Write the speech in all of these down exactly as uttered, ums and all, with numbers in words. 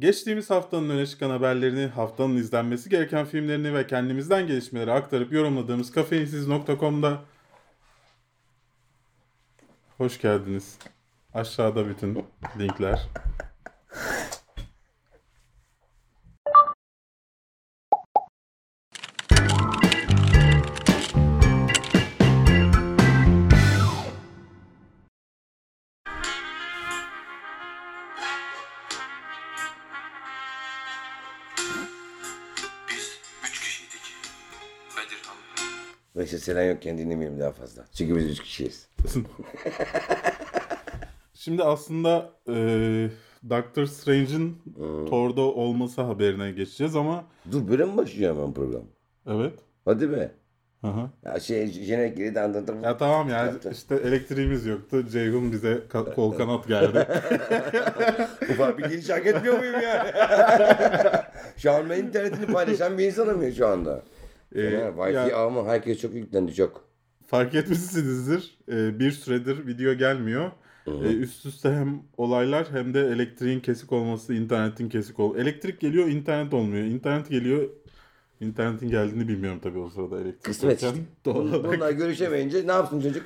Geçtiğimiz haftanın öne çıkan haberlerini, haftanın izlenmesi gereken filmlerini ve kendimizden gelişmeleri aktarıp yorumladığımız kafeinsiz nokta com'da hoş geldiniz. Aşağıda bütün linkler. Neyse Selen yokken dinlemeyeyim daha fazla. Çünkü biz üç kişiyiz. Şimdi aslında e, Doctor Strange'in hmm. Thor'da olması haberine geçeceğiz ama... Dur böyle mi başlıyor hemen program? Evet. Hadi be. Hı hı. Ya şey jenerik geri de anladım. Ya tamam ya yaptım. İşte elektriğimiz yoktu. Ceyhun bize ka- kol kanat geldi. Ufak bir giriş hak etmiyor muyum yani? Şu an ben internetini paylaşan bir insanım ya şu anda. Ee, Wi-Fi ama herkes çok yüklendi çok. Fark etmişsinizdir. Ee, bir süredir video gelmiyor. Ee, üst üste hem olaylar hem de elektriğin kesik olması, internetin kesik olması. Elektrik geliyor, internet olmuyor. İnternet geliyor, internetin geldiğini bilmiyorum tabii o sırada elektrik. Kısmet işte. Bunlar görüşemeyince ne yapsın çocuk?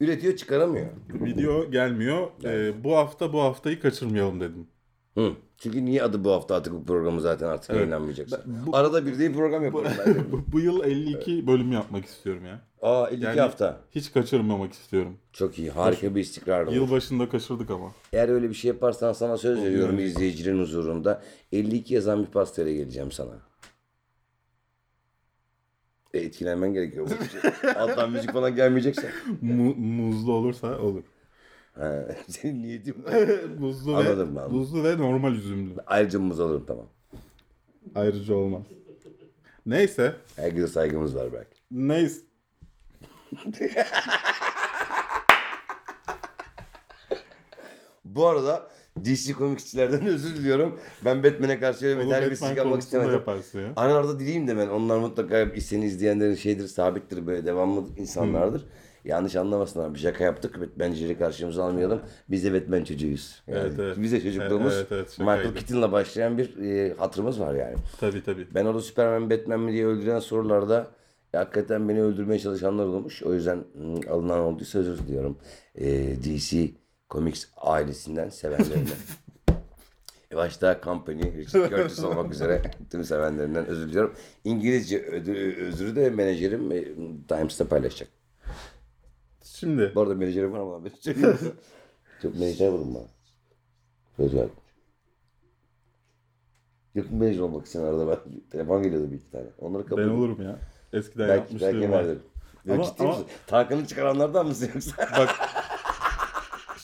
Üretiyor, çıkaramıyor. Video gelmiyor. Ee, bu hafta bu haftayı kaçırmayalım dedim. Hı. Çünkü niye adı bu hafta artık bu programı zaten artık evet. yayınlanmayacak. Bu, Arada bir değil program yapıyorum. Bu, bu yıl elli iki evet. bölüm yapmak istiyorum ya. Aa elli iki yani hafta. Hiç kaçırmamak istiyorum. Çok iyi, harika Kaç, bir istikrar olur. Yıl başında kaçırdık ama. Eğer öyle bir şey yaparsan sana söz veriyorum izleyicilerin huzurunda. elli iki yazan bir pastayla geleceğim sana. E, etkilenmen gerekiyor. Altan müzik falan gelmeyecekse. Mu, muzlu olursa olur. Ha, senin niyetin muzlu, anladım, ve, muzlu ve normal üzümlü. Ayrıca muz alırım tamam. Ayrıca olmaz. Neyse. Herkese saygımız var belki. Neyse. Bu arada D C Comics'çilerden özür diliyorum. Ben Batman'e karşı öyle bir terbiyesizlik almak istemedim. Anlarda dileyim de ben. Onlar mutlaka isteni izleyenlerin şeydir, sabittir, böyle devamlı insanlardır. Hmm. Yanlış anlamasınlar. Bir şaka yaptık. Batman'cileri karşımıza almayalım. Biz de Batman çocuğuyuz. Yani evet, evet. Biz de çocukluğumuz evet, evet, evet, Michael Keaton'la başlayan bir e, hatırımız var yani. Tabii tabii. Ben orada Superman, Batman mi diye öldüren sorularda e, hakikaten beni öldürmeye çalışanlar olmuş. O yüzden m- alınan olduysa özür diliyorum. E, D C Comics ailesinden sevenlerinden. Başta Company, Richard Curtis olmak üzere tüm sevenlerinden özür diliyorum. İngilizce ödü, özürü de menajerim e, Times'ta paylaşacak. Şimdi. Bu arada menajerim var ama ben çok menajer buldum bana. Söz verdim. Yok mu menajer olmak için arada ben telefon geliyordu bir iki tane. Onları kabul ben olurum ya. Eskiden yapmıştım var. Ama, ama... Tarkan'ı çıkaranlardan mısın yoksa? Bak.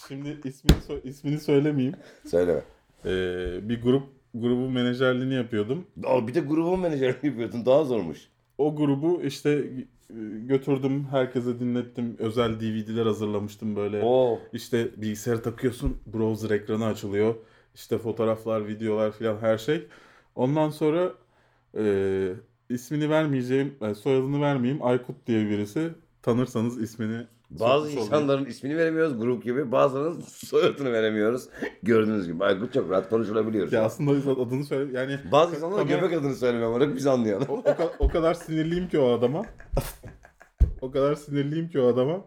Şimdi ismini so- ismini söylemeyeyim. Söyleme. Ee, bir grup grubun menajerliğini yapıyordum. Aa, bir de grubun menajerliğini yapıyordun. Daha zormuş. O grubu işte götürdüm, herkese dinlettim. Özel D V D'ler hazırlamıştım böyle. Oo. İşte bilgisayara takıyorsun, browser ekranı açılıyor. İşte fotoğraflar, videolar filan her şey. Ondan sonra e, ismini vermeyeceğim, soyadını vermeyeyim. Aykut diye birisi. Tanırsanız ismini... Bazı insanların olayım. ismini veremiyoruz grup gibi. Bazılarının soyadını veremiyoruz. Gördüğünüz gibi Aykut çok rahat konuşulabiliyoruz. Ya yani. Aslında adını söyle yani. Bazı insanlar göbek adını söylemem olarak biz anlayalım. O, o, o kadar sinirliyim ki o adama. o kadar sinirliyim ki o adama.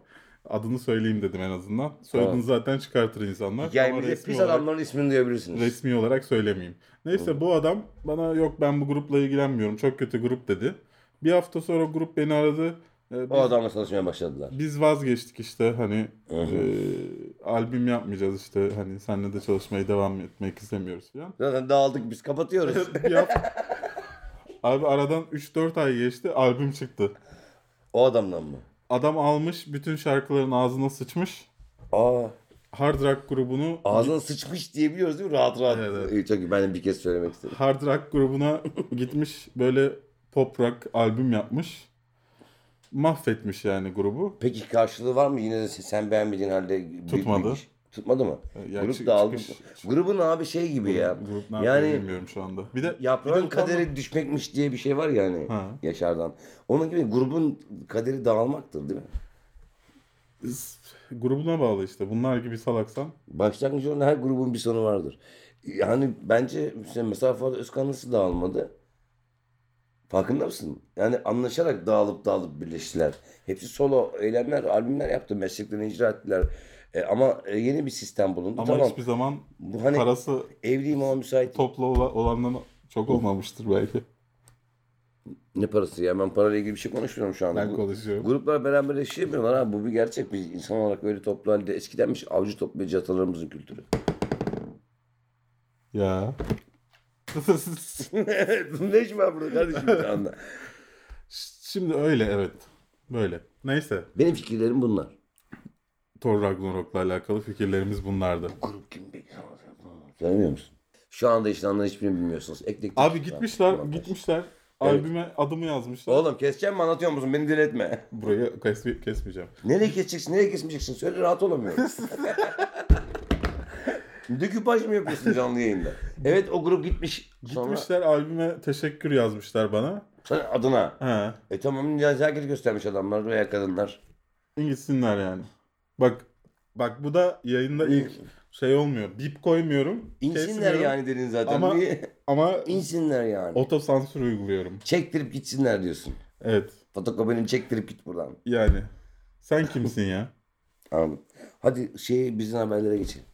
Adını söyleyeyim dedim en azından. Soyadını tamam. zaten çıkartır insanlar. Yani bize pis olarak, adamların ismini duyabilirsiniz. Resmi olarak söylemeyeyim. Neyse Hı. bu adam bana yok ben bu grupla ilgilenmiyorum. Çok kötü grup dedi. Bir hafta sonra grup beni aradı. Biz, o adamla çalışmaya başladılar. Biz vazgeçtik işte hani e, albüm yapmayacağız işte hani seninle de çalışmaya devam etmek istemiyoruz falan. Zaten dağıldık biz kapatıyoruz. Abi aradan üç dört ay geçti albüm çıktı. O adamdan mı? Adam almış bütün şarkıların ağzına sıçmış. Aa. Hard Rock grubunu... Ağzına sıçmış diyebiliyoruz değil mi? Rahat rahat. Evet, evet. Çok iyi, ben de bir kez söylemek istedim. Hard Rock grubuna gitmiş böyle pop rock albüm yapmış. Mahvetmiş yani grubu. Peki karşılığı var mı? Yine de sen beğenmediğin halde... Tutmadı. Büyük, tutmadı mı? Yani grup çık, dağıldı. Çıkış, çık. Grubun abi şey gibi ya. Grup ne yani, bilmiyorum şu anda. Bir de yaprağın bir de kaderi utanma. Düşmekmiş diye bir şey var ya hani ha. Yaşar'dan. Onun gibi grubun kaderi dağılmaktır değil mi? Grubuna bağlı işte. Bunlar gibi salaksan. Başlangıç olan her grubun bir sonu vardır. Yani bence mesela Ford Özkanlı'sı dağılmadı. Farkında mısın? Yani anlaşarak dağılıp dağılıp birleştiler. Hepsi solo eylemler, albümler yaptı. Mesleklerini icra ettiler. E, ama yeni bir sistem bulundu. Ama tamam, hiçbir zaman bu hani parası evliyim ama müsait toplu olandan çok olmamıştır belki. Ne parası ya? Ben parayla ilgili bir şey konuşmuyorum şu anda. Ben konuşuyorum. Gruplar beraberleşemiyorlar abi. Bu bir gerçek. Biz insan olarak öyle toplu halde eskidenmiş avcı toplayıcı atalarımızın kültürü. Ya. Ne iş var burada kardeşim şu anda? Şimdi öyle evet. Böyle. Neyse. Benim fikirlerim bunlar. Thor Ragnarok'la alakalı fikirlerimiz bunlardı. Bu grup kim bekliyor? Bilmiyor musun? Şu anda işlenenler hiçbirini bilmiyorsunuz. Eklektik. Abi gitmişler, var. gitmişler. Evet. Albüme adımı yazmışlar. Oğlum keseceğim mi anlatıyor musun? Beni deli etme. Burayı kes, kesmeyeceğim. Nereye keseceksin? Nereye kesmeyeceksin? Söyle rahat olamıyorum. Döküpaj mı yapıyorsun canlı yayında? Evet o grup gitmiş. Gitmişler sonra... albüme teşekkür yazmışlar bana. Sen adına. He. E tamam nezaket göstermiş adamlar veya kadınlar. Gitsinler yani. Bak bak bu da yayında ilk şey olmuyor. Bip koymuyorum. İnsinler yani dedin zaten. Ama, ama insinler yani. Otosansür uyguluyorum. Çektirip gitsinler diyorsun. Evet. Fotokopini çektirip git buradan. Yani. Sen kimsin ya? Anladım. Hadi şey bizim haberlere geçelim.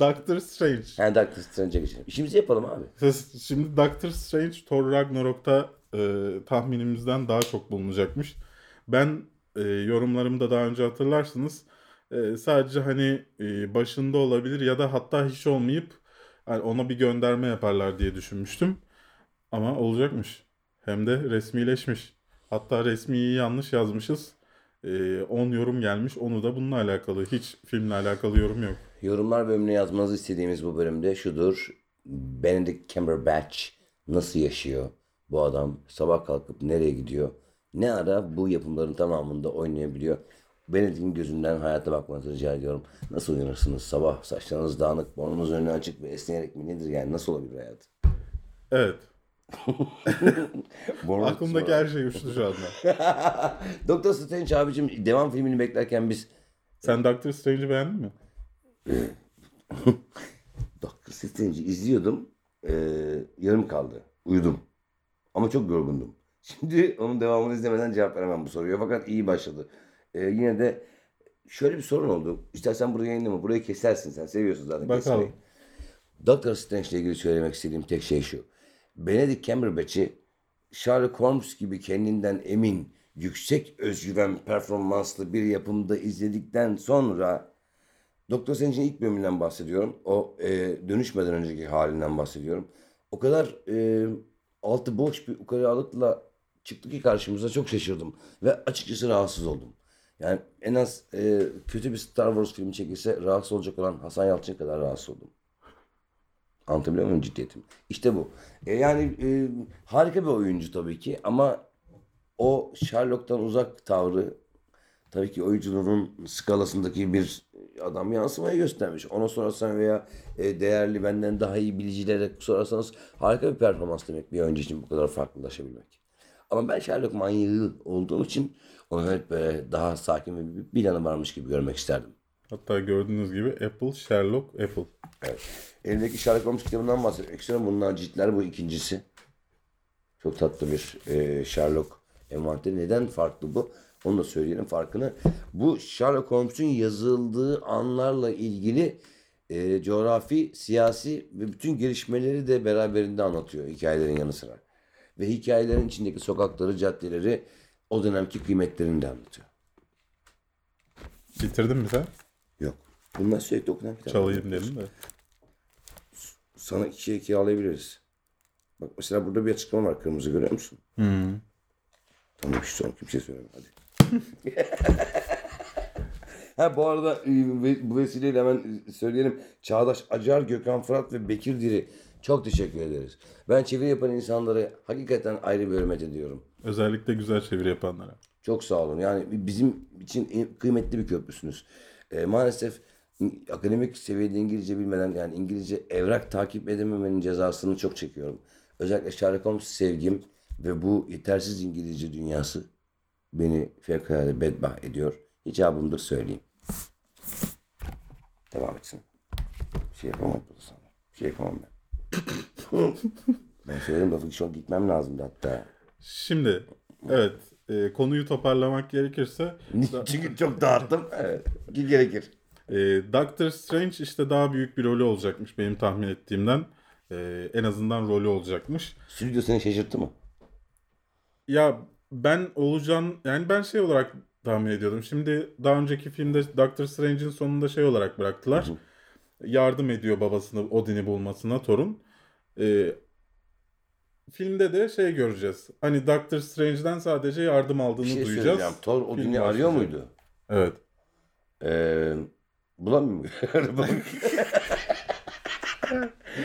Doctor Strange. He Doctor Strange'e geçelim. İşimizi yapalım abi. Şimdi Doctor Strange Thor Ragnarok'ta e, tahminimizden daha çok bulunacakmış. Ben e, yorumlarımı da daha önce hatırlarsınız. E, sadece hani e, başında olabilir ya da hatta hiç olmayıp yani ona bir gönderme yaparlar diye düşünmüştüm. Ama olacakmış. Hem de resmileşmiş. Hatta resmiyi yanlış yazmışız. E, on yorum gelmiş. Onu da bununla alakalı. Hiç filmle alakalı yorum yok. Yorumlar bölümüne yazmanızı istediğimiz bu bölümde şudur. Benedict Cumberbatch nasıl yaşıyor bu adam? Sabah kalkıp nereye gidiyor? Ne ara bu yapımların tamamında oynayabiliyor? Benedict'in gözünden hayata bakmanızı rica ediyorum. Nasıl uyanırsınız sabah? Saçlarınız dağınık, burnunuz önü açık ve esneyerek mi nedir? Yani nasıl olabilir hayat? Evet. Aklımdaki her şey uçtu şu anda. Doktor Strange abicim devam filmini beklerken biz... Sen Doktor Strange'i beğendin mi? Doctor Strange'i izliyordum ee, yarım kaldı uyudum ama çok yorgundum şimdi onun devamını izlemeden cevap veremem bu soruya fakat iyi başladı ee, yine de şöyle bir sorun oldu istersen burayı yayınlama burayı kesersin sen seviyorsun zaten kesmeyi Doctor Strange ile ilgili söylemek istediğim tek şey şu Benedict Cumberbatch'i Sherlock Holmes gibi kendinden emin yüksek özgüven performanslı bir yapımda izledikten sonra Doktor Strange'in ilk bölümünden bahsediyorum. O e, dönüşmeden önceki halinden bahsediyorum. O kadar e, altı boş bir ukalalıkla çıktı ki karşımıza çok şaşırdım. Ve açıkçası rahatsız oldum. Yani en az e, kötü bir Star Wars filmi çekilse rahatsız olacak olan Hasan Yalçın kadar rahatsız oldum. Anlatabiliyor muyum ciddiyetim? İşte bu. E, yani e, harika bir oyuncu tabii ki ama o Sherlock'tan uzak tavrı tabii ki oyunculuğun skalasındaki bir adam yansımayı göstermiş. Ona sorarsan veya değerli benden daha iyi bilicilere sorarsanız harika bir performans demek bir oyuncu için bu kadar farklılaşabilmek. Ama ben Sherlock manyağı olduğum için onu hep böyle daha sakin ve bir planı varmış gibi görmek isterdim. Hatta gördüğünüz gibi Apple, Sherlock, Apple. Evet. Elimdeki Sherlock Holmes kitabından bahsetmek istiyorum. Bunlar ciltler bu ikincisi. Çok tatlı bir e, Sherlock envanteri. Neden farklı bu? Onu da söyleyelim farkını. Bu Sherlock Holmes'un yazıldığı anlarla ilgili e, coğrafi, siyasi ve bütün gelişmeleri de beraberinde anlatıyor hikayelerin yanı sıra. Ve hikayelerin içindeki sokakları, caddeleri o dönemki kıymetlerini de anlatıyor. Bitirdin mi sen? Yok. Bunlar sürekli okunan kitap. Çalayım dedim de. Sana ikiye ikiye alabiliriz. Bak mesela burada bir açıklama var. Kırmızı görüyor musun? Hı. Tamam şu son kimseye söyleme hadi. Ha bu arada bu vesileyle hemen söyleyelim. Çağdaş Acar, Gökhan Fırat ve Bekir Diri. Çok teşekkür ederiz. Ben çeviri yapan insanlara hakikaten ayrı bir hürmet ediyorum. Özellikle güzel çeviri yapanlara. Çok sağ olun. Yani bizim için kıymetli bir köprüsünüz. E, maalesef akademik seviyede İngilizce bilmeden yani İngilizce evrak takip edememenin cezasını çok çekiyorum. Özellikle Sherlock Holmes sevgim ve bu yetersiz İngilizce dünyası beni fevkalade bedbaht ediyor. Hicabımdır söyleyeyim. Devam etsin. Bir şey yapamadım sana. şey yapamam ben. Ben söylerim lafı şu an gitmem lazımdı hatta. Şimdi evet e, konuyu toparlamak gerekirse. Çünkü çok dağıttım. Evet, gerekir. E, Doctor Strange işte daha büyük bir rolü olacakmış benim tahmin ettiğimden. E, en azından rolü olacakmış. Stüdyo seni şaşırttı mı? Ya ben olacağım yani ben şey olarak tahmin ediyordum. Şimdi daha önceki filmde Doctor Strange'in sonunda şey olarak bıraktılar. Hı hı. Yardım ediyor babasını Odin'i bulmasına torun. Ee, filmde de şey göreceğiz. Hani Doctor Strange'den sadece yardım aldığını şey duyacağız. Thor Odin'i arıyor muydu? Evet. Eee bulamıyor mu?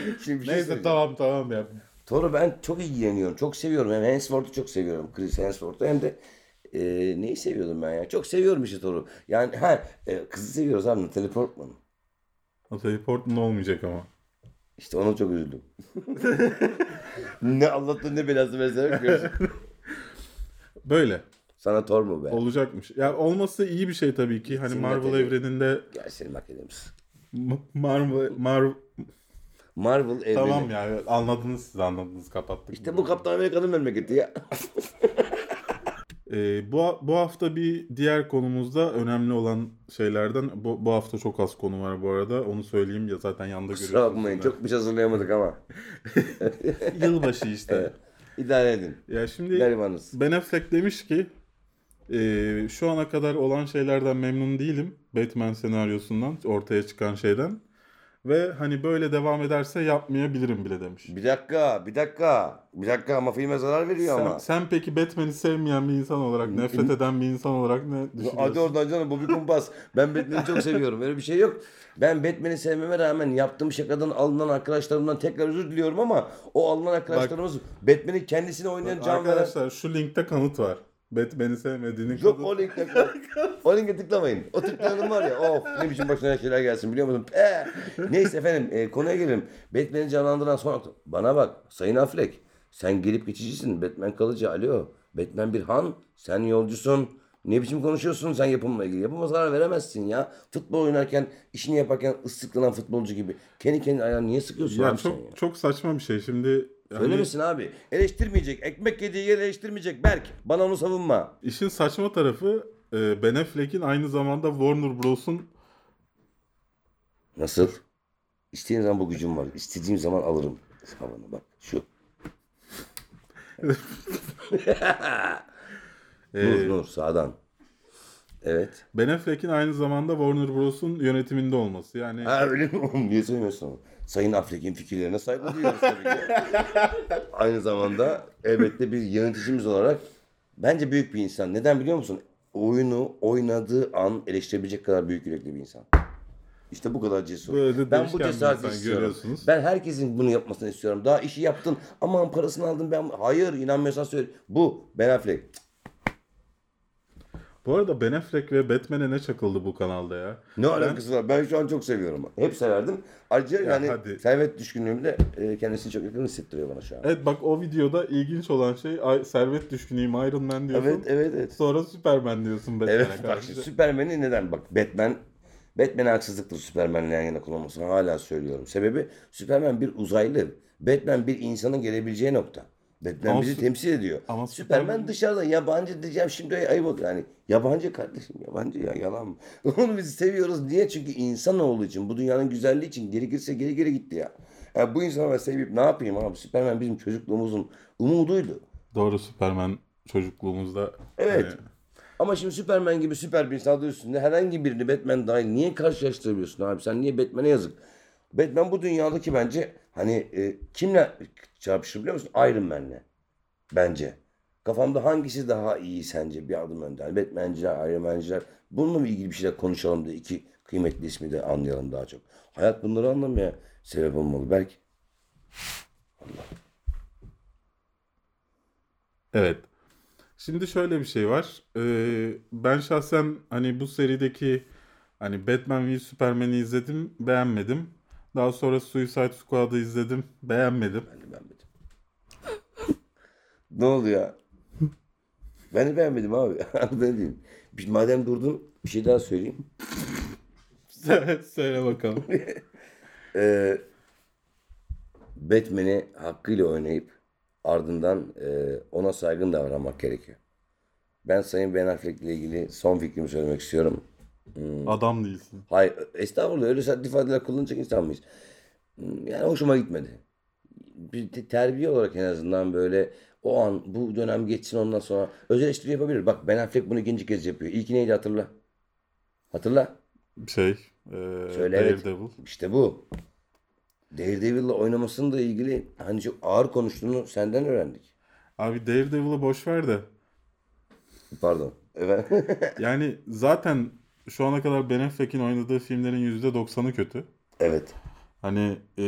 Şimdi şey neyse söyleyeyim. tamam tamam ya. Thor'u ben çok ilgileniyorum. Çok seviyorum. Hem Hemsworth'u çok seviyorum. Chris Hemsworth'u hem de e, neyi seviyordum ben ya? Çok seviyorum işte Thor'u. Yani ha e, kızı seviyoruz abi. Natalie Portman. Natalie Portman olmayacak ama. İşte ona çok üzüldüm. Ne anlattın ne belası mesela görüyorsun. Böyle. Sana Thor mu be? Olacakmış. Ya olması iyi bir şey tabii ki. Hani senin Marvel Natalie... evreninde. Gel seni makinemiz. Ma- Marvel... Marvel... Marvel evreni. Tamam ya yani. Anladınız siz anladınız kapattık. İşte bunu. Bu Kaptan Amerika'nın memleketi ya. e, bu bu hafta bir diğer konumuzda önemli olan şeylerden bu, bu hafta çok az konu var bu arada onu söyleyeyim ya zaten yanda görüyorsunuz. Kusura bakmayın çok bir şey hazırlayamadık ama. Yılbaşı işte. Evet, idare edin. Ya şimdi garibanız. Ben Affleck demiş ki e, şu ana kadar olan şeylerden memnun değilim. Batman senaryosundan ortaya çıkan şeyden. Ve hani böyle devam ederse yapmayabilirim bile demiş. Bir dakika, bir dakika. Bir dakika ama filme zarar veriyor sen, ama. Sen peki Batman'i sevmeyen bir insan olarak, nefret eden bir insan olarak ne düşünüyorsun? Hadi oradan canım bu bir kumpas. Ben Batman'i çok seviyorum. Öyle bir şey yok. Ben Batman'i sevmeme rağmen yaptığım şakadan alınan arkadaşlarımdan tekrar özür diliyorum ama o alınan arkadaşlarımız Batman'in kendisini oynayan can arkadaşlar, veren... Arkadaşlar şu linkte kanıt var. Batman'i sevmediğini... Yok o linkte o linke tıklamayın. O tıklayanım var ya. Of ne biçim başına şeyler gelsin biliyor musun? Pe. Neyse efendim e, konuya gelelim. Batman'i canlandıran son... Bana bak Sayın Affleck. Sen gelip geçicisin. Batman kalıcı. Alo. Batman bir han. Sen yolcusun. Ne biçim konuşuyorsun sen yapımla ilgili? Yapıma zarar veremezsin ya. Futbol oynarken, işini yaparken ıslıklanan futbolcu gibi. Kendi kendine ayağını niye sıkıyorsun? Ya çok, ya? Çok saçma bir şey. Şimdi... Söylemesin yani, abi. Eleştirmeyecek. Ekmek yediği yer eleştirmeyecek. Berk. Bana onu savunma. İşin saçma tarafı Ben Affleck'in aynı zamanda Warner Bros'un... Nasıl? İstediğim zaman bu gücüm var. İstediğim zaman alırım. Savunu bak. Şu. Nur nur sağdan. Evet. Ben Affleck'in aynı zamanda Warner Bros'un yönetiminde olması. Yani... Ha öyle mi? Niye söylemiyorsun ama? Sayın Affleck'in fikirlerine saygı duyuyoruz tabii ki. Aynı zamanda elbette bir yöneticimiz olarak bence büyük bir insan. Neden biliyor musun? Oyunu oynadığı an eleştirebilecek kadar büyük yürekli bir insan. İşte bu kadar cesur. Böyle ben bu cesareti istiyorum. Ben herkesin bunu yapmasını istiyorum. Daha işi yaptın. Aman parasını aldın. Ben hayır inanmıyorsan söyle. Bu Ben Affleck. Bu arada Ben Affleck ve Batman'e ne çakıldı bu kanalda ya? Ne alakası ben... var? Ben şu an çok seviyorum. Hep severdim. Ayrıca ya yani hadi. Servet düşkünlüğümle kendisini çok yakın hissettiriyor bana şu an. Evet bak o videoda ilginç olan şey servet düşkünüyüm Iron Man diyorsun. Evet evet evet. Sonra Superman diyorsun Batman'e evet, karşı. Evet bak şimdi Superman'i neden bak Batman... Batman'e haksızlıktır Superman'le yan yana kullanmasını hala söylüyorum. Sebebi Superman bir uzaylı. Batman bir insanın gelebileceği nokta. Batman ama bizi su- temsil ediyor. Ama Superman, Superman dışarıdan yabancı diyeceğim şimdi ayıp olur. Yani yabancı kardeşim yabancı ya yalan mı? Onu bizi seviyoruz. Niye? Çünkü insanoğlu için bu dünyanın güzelliği için geri girse geri geri gitti ya. Yani bu insanı ben sevip ne yapayım abi? Superman bizim çocukluğumuzun umuduydu. Doğru Superman çocukluğumuzda. Evet. Hani... Ama şimdi Superman gibi süper bir insan adı üstünde herhangi birini Batman dahil niye karşılaştırabiliyorsun abi? Sen niye Batman'e yazık? Batman bu dünyadaki bence hani e, kimle çarpışır biliyor musun? Iron Man'le. Bence. Kafamda hangisi daha iyi sence bir adım önde? Yani Batman'ciler, Iron Man'ciler. Bununla ilgili bir şeyler konuşalım da iki kıymetli ismi de anlayalım daha çok. Hayat bunları anlamaya sebep olmalı belki. Allah. Evet. Şimdi şöyle bir şey var. Ee, ben şahsen hani bu serideki hani Batman ve Superman'i izledim, beğenmedim. Daha sonra Suicide Squad'ı izledim, beğenmedim. Ben de beğenmedim. Ne oldu ya? Ben de beğenmedim abi. Ne diyeyim? Madem durdun, bir şey daha söyleyeyim. Söyle bakalım. ee, Batman'i hakkıyla oynayıp ardından e, ona saygın davranmak gerekiyor. Ben Sayın Ben Affleck ile ilgili son fikrimi söylemek istiyorum. Hmm. Adam değilsin. Hayır, estağfurullah, öyle sert ifadeler kullanacak insan mıyız? Yani hoşuma gitmedi. Bir terbiye olarak en azından böyle o an bu dönem geçsin, ondan sonra öz eleştiri yapabilir. Bak, Ben Affleck bunu ikinci kez yapıyor. İlki neydi hatırla. Hatırla. Şey. Ee, Söyle, Daredevil. Evet. İşte bu. Daredevil'la oynamasıyla ilgili hani çok ağır konuştuğunu senden öğrendik. Abi Daredevil'ı boş ver de. Pardon. Evet. Yani zaten şu ana kadar Ben Affleck'in oynadığı filmlerin yüzde doksanı kötü. Evet. Hani e,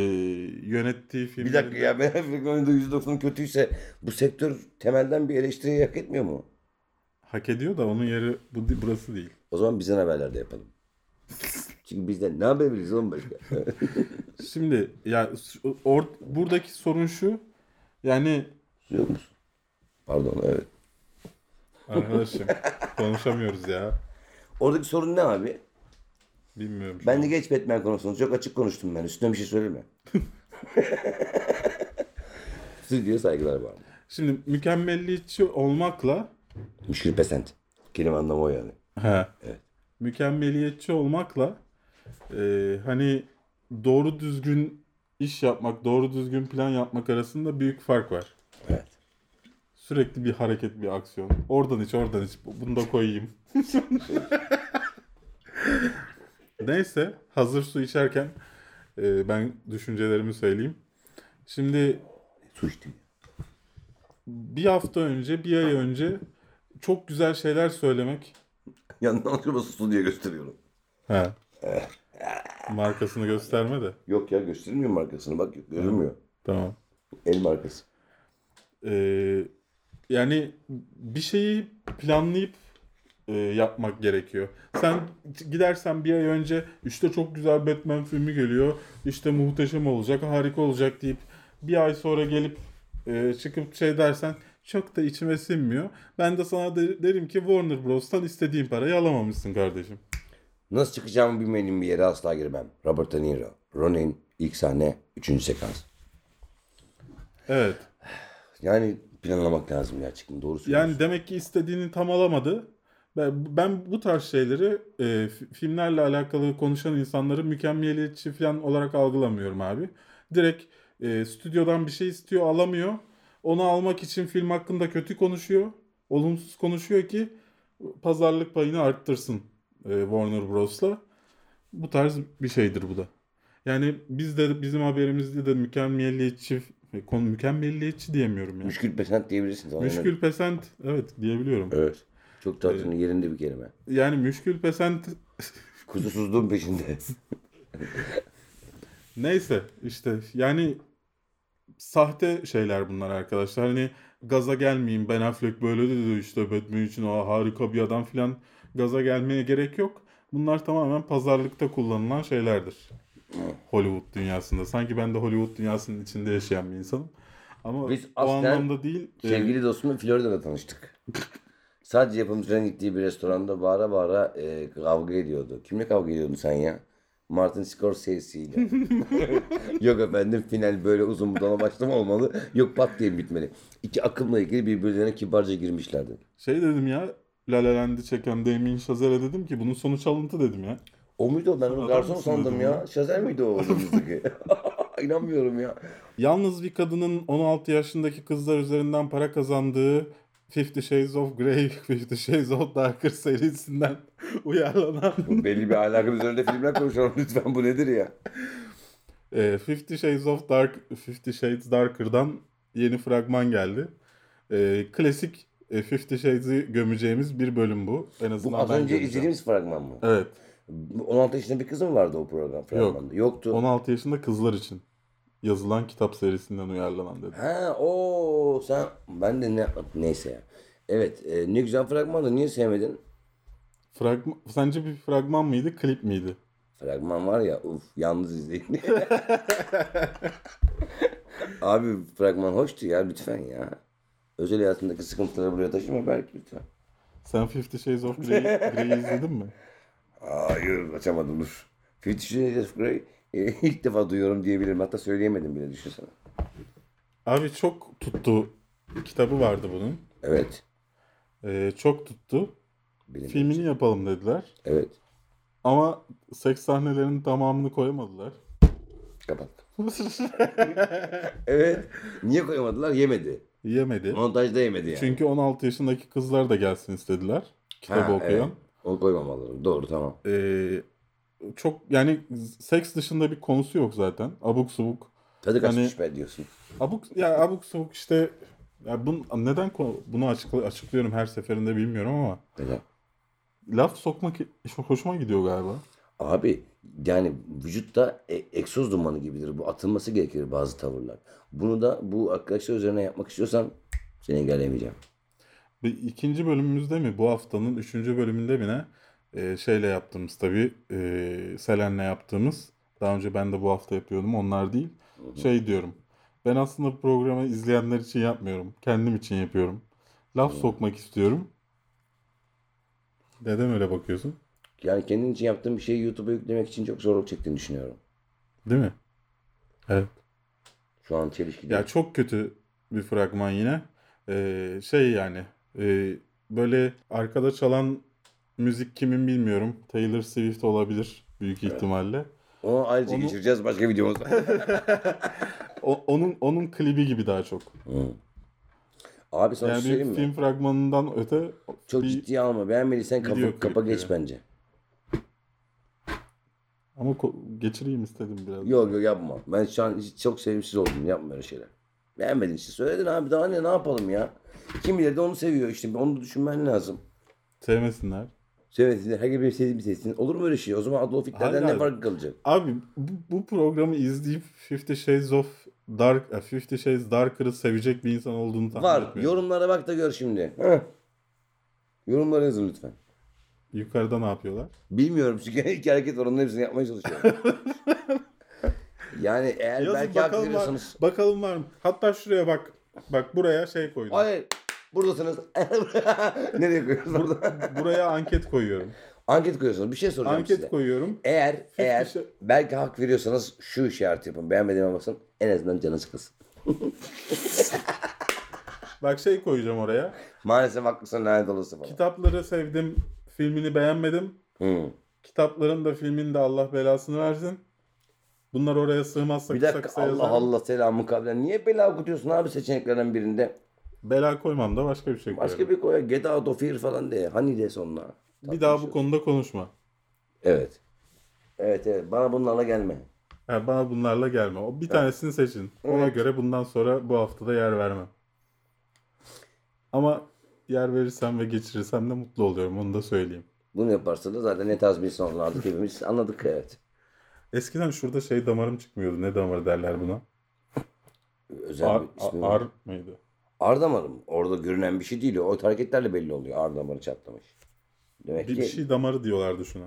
yönettiği filmler... Bir dakika ya, Ben Affleck'in oynadığı yüzde doksanı kötüyse bu sektör temelden bir eleştiriye hak etmiyor mu? Hak ediyor da onun yeri bu, burası değil. O zaman bizden haberler de yapalım. Çünkü bizden ne haber biliriz oğlum başka? Şimdi ya or, buradaki sorun şu. Yani... Duyuyor musun? Pardon, evet. Arkadaşım konuşamıyoruz ya. Oradaki sorun ne abi? Bilmiyorum. Ben de geç Batman konusunda çok açık konuştum ben. Üstüne bir şey söyleme. Stüdyoya saygılar var. Şimdi mükemmelliyetçi olmakla... Müşkül pesent. Kelime anlamı o yani. He. Evet. Mükemmeliyetçi olmakla e, hani doğru düzgün iş yapmak, doğru düzgün plan yapmak arasında büyük fark var. Evet. Sürekli bir hareket, bir aksiyon. Oradan hiç, oradan hiç. Bunu da koyayım. Neyse, hazır su içerken e, ben düşüncelerimi söyleyeyim. Şimdi su içtim. Bir hafta önce, bir ay önce çok güzel şeyler söylemek. Yandan açıma su diye gösteriyorum. He. Markasını gösterme de. Yok ya, göstermiyor markasını. Bak görünmüyor. Tamam. El markası. Ee, yani bir şeyi planlayıp e, yapmak gerekiyor. Sen gidersen bir ay önce işte çok güzel Batman filmi geliyor, işte muhteşem olacak, harika olacak deyip bir ay sonra gelip e, çıkıp şey dersen çok da içime sinmiyor. Ben de sana de, derim ki Warner Bros'tan istediğin parayı alamamışsın kardeşim. Nasıl çıkacağımı bilmediğim bir yere asla girmem. Robert De Niro, Ronin, ilk sahne, üçüncü sekans. Evet. Yani planlamak lazım gerçekten, doğru söylüyorsun. Yani demek ki istediğini tam alamadı. Ben, ben bu tarz şeyleri e, filmlerle alakalı konuşan insanları mükemmeliyetçi falan olarak algılamıyorum abi. Direkt e, stüdyodan bir şey istiyor, alamıyor. Onu almak için film hakkında kötü konuşuyor, olumsuz konuşuyor ki pazarlık payını arttırsın e, Warner Bros'la. Bu tarz bir şeydir bu da. Yani biz de, bizim haberimizde de mükemmeliyetçi, konu mükemmeliyetçi diyemiyorum yani. Müşkül pesent diyebilirsiniz. Müşkül pesent, evet diyebiliyorum. Evet. Çok tatlının ee, yerinde bir kelime. Yani müşkül pesent... Kusursuzluğun peşinde. Neyse işte yani... Sahte şeyler bunlar arkadaşlar. Hani gaza gelmeyin, Ben Affleck böyle dedi işte Batman için o harika bir adam filan, gaza gelmeye gerek yok. Bunlar tamamen pazarlıkta kullanılan şeylerdir. Hollywood dünyasında. Sanki ben de Hollywood dünyasının içinde yaşayan bir insanım. Ama biz o anlamda değil. Sevgili e... dostumla Florida'da tanıştık. Sadece yapımcının gittiği bir restoranda bağıra bağıra e, kavga ediyordu. Kimle kavga ediyordun sen ya? Martin Scorsese'yle. Yok efendim final böyle uzun budala başlama olmalı. Yok pat diye bitmeli. İki akımla ilgili birbirlerine kibarca girmişlerdi. Şey dedim ya, La La Land'i çeken Damien Chazelle'e dedim ki bunun sonuç alıntı dedim ya. O muydu o? Ben onu garson sandım ya. ya. Chazel miydi o? İnanmıyorum ya. Yalnız bir kadının on altı yaşındaki kızlar üzerinden para kazandığı Fifty Shades of Grey, Fifty Shades of Darker serisinden uyarlanan... Belli bir alakın üzerinde filmler konuşalım lütfen, bu nedir ya? E, Fifty Shades of Dark, Fifty Shades Darker'dan yeni fragman geldi. E, klasik e, Fifty Shades'i gömeceğimiz bir bölüm bu. En azından bu az önce izlediğimiz fragman mı? Evet. on altı yaşında bir kız mı vardı o program fragmanda? Yok. Yoktu. on altı yaşında kızlar için yazılan kitap serisinden uyarlanan dedi. Ha o sen ben de ne neyse ya. Evet, e, ne güzel fragmandı. Niye sevmedin? Fragman sence bir fragman mıydı, klip miydi? Fragman var ya, uf, yalnız izleyin. Abi fragman hoştu ya, lütfen ya. Özel hayatındaki sıkıntıları buraya taşıma belki lütfen. Sen Fifty Shades of Grey, Grey'i izledin mi? Hayır, açamadım dur. Fifty Shades of Grey İlk defa duyuyorum diyebilirim. Hatta söyleyemedim bile, düşünsene. Abi çok tuttu. Kitabı vardı bunun. Evet. Ee, çok tuttu. Bilmiyorum. Filmini yapalım dediler. Evet. Ama seks sahnelerinin tamamını koyamadılar. Kapat. Evet. Niye koyamadılar? Yemedi. Yemedi. Montajda yemedi yani. Çünkü on altı yaşındaki kızlar da gelsin istediler. Kitabı ha, okuyan. Evet. Onu koymamalı. Doğru, tamam. Ee, çok yani seks dışında bir konusu yok zaten. Abuk subuk. Tadı kaçmış hani, be diyorsun. Abuk ya abuk subuk işte. Ya bunu, neden bunu açıkla, açıklıyorum her seferinde bilmiyorum ama. Neden? Laf sokmak çok hoşuma gidiyor galiba. Abi yani vücutta e, egzoz dumanı gibidir. Bu atılması gerekir bazı tavırlar. Bunu da bu arkadaşlar üzerine yapmak istiyorsan seni engelleyemeyeceğim. İkinci bölümümüzde mi? Bu haftanın üçüncü bölümünde mi ne? Ee, şeyle yaptığımız tabii. E, Selen'le yaptığımız. Daha önce ben de bu hafta yapıyordum. Onlar değil. Hı-hı. Şey diyorum. Ben aslında bu programı izleyenler için yapmıyorum. Kendim için yapıyorum. Laf Hı-hı. sokmak istiyorum. Neden öyle bakıyorsun? Yani kendin için yaptığım bir şeyi YouTube'a yüklemek için çok zorluk çektiğini düşünüyorum. Değil mi? Evet. Şu an çelişki değil. Ya çok kötü bir fragman yine. Ee, şey yani e, böyle arkada çalan müzik kimin bilmiyorum. Taylor Swift olabilir büyük evet. ihtimalle. Onu ayrıca onu... geçireceğiz başka videomuzda. onun onun klibi gibi daha çok. Hı. Abi sana yani söyleyeyim mi? Film fragmanından öte çok ciddiye alma. Beğenmediysen kapa, kapa geç yani. Bence. Ama ko- geçireyim istedim biraz. Yok yok yapma. Ben şu an çok sevimsiz oldum. Yapma öyle şeyler. Beğenmedin işte. Söyledin abi daha ne ne yapalım ya. Kim bilir de onu seviyor işte. Onu düşünmen lazım. Sevmesinler. Sevmesinler. Herkes bir sevdiği bir sevsin. Olur mu öyle şey? O zaman Adolf Hitler'den ne farkı kalacak? Abi bu, bu programı izleyip Fifty Shades of Dark, Fifty Shades Darker'ı sevecek bir insan olduğunu tahmin var. Etmiyorum. Yorumlara bak da gör şimdi. Heh. Yorumlara yazın lütfen. Yukarıda ne yapıyorlar? Bilmiyorum çünkü iki hareket var. Onun hepsini yapmaya çalışıyorum. Yani eğer yazın, belki hak veriyorsanız. Bakalım var mı? Hatta şuraya bak. Bak buraya şey koydum. Hayır. Buradasınız. Nereye koyuyoruz? Burada? Buraya anket koyuyorum. Anket koyuyorsunuz. Bir şey soracağım anket size. Anket koyuyorum. Eğer eğer şey... belki hak veriyorsanız şu işareti yapın. Beğenmediğime basın. En azından canı sıkılsın. Bak şey koyacağım oraya. Maalesef haklısın lanet olası falan. Kitapları sevdim. Filmini beğenmedim. Hmm. Kitapların da filmin de Allah belasını versin. Bunlar oraya sığmazsa bir dakika, kısa kısa yazalım. Allah Allah selamı kabile. Niye bela okutuyorsun abi seçeneklerden birinde? Bela koymam da başka bir şey başka koyarım. Başka bir koya. Get out of here falan diye. Hani de sonuna. Bir daha bu konuda konuşma. Evet. Evet evet. Bana bunlarla gelme. Ha, bana bunlarla gelme. Bir tanesini evet. seçin. Ona evet. göre bundan sonra bu haftada yer vermem. Ama yer verirsem ve geçirirsem de mutlu oluyorum. Onu da söyleyeyim. Bunu yaparsa da zaten ne tarz bir son aldık hepimiz. Anladık evet. Eskiden şurada şey damarım çıkmıyordu. Ne damar derler buna? Özel ar, bir ar, ar mıydı? Ar damarı mı? Orada görünen bir şey değil. O hareketlerle belli oluyor. Ar damarı çatlamış. Demek bir, ki... bir şey damarı diyorlardı şuna.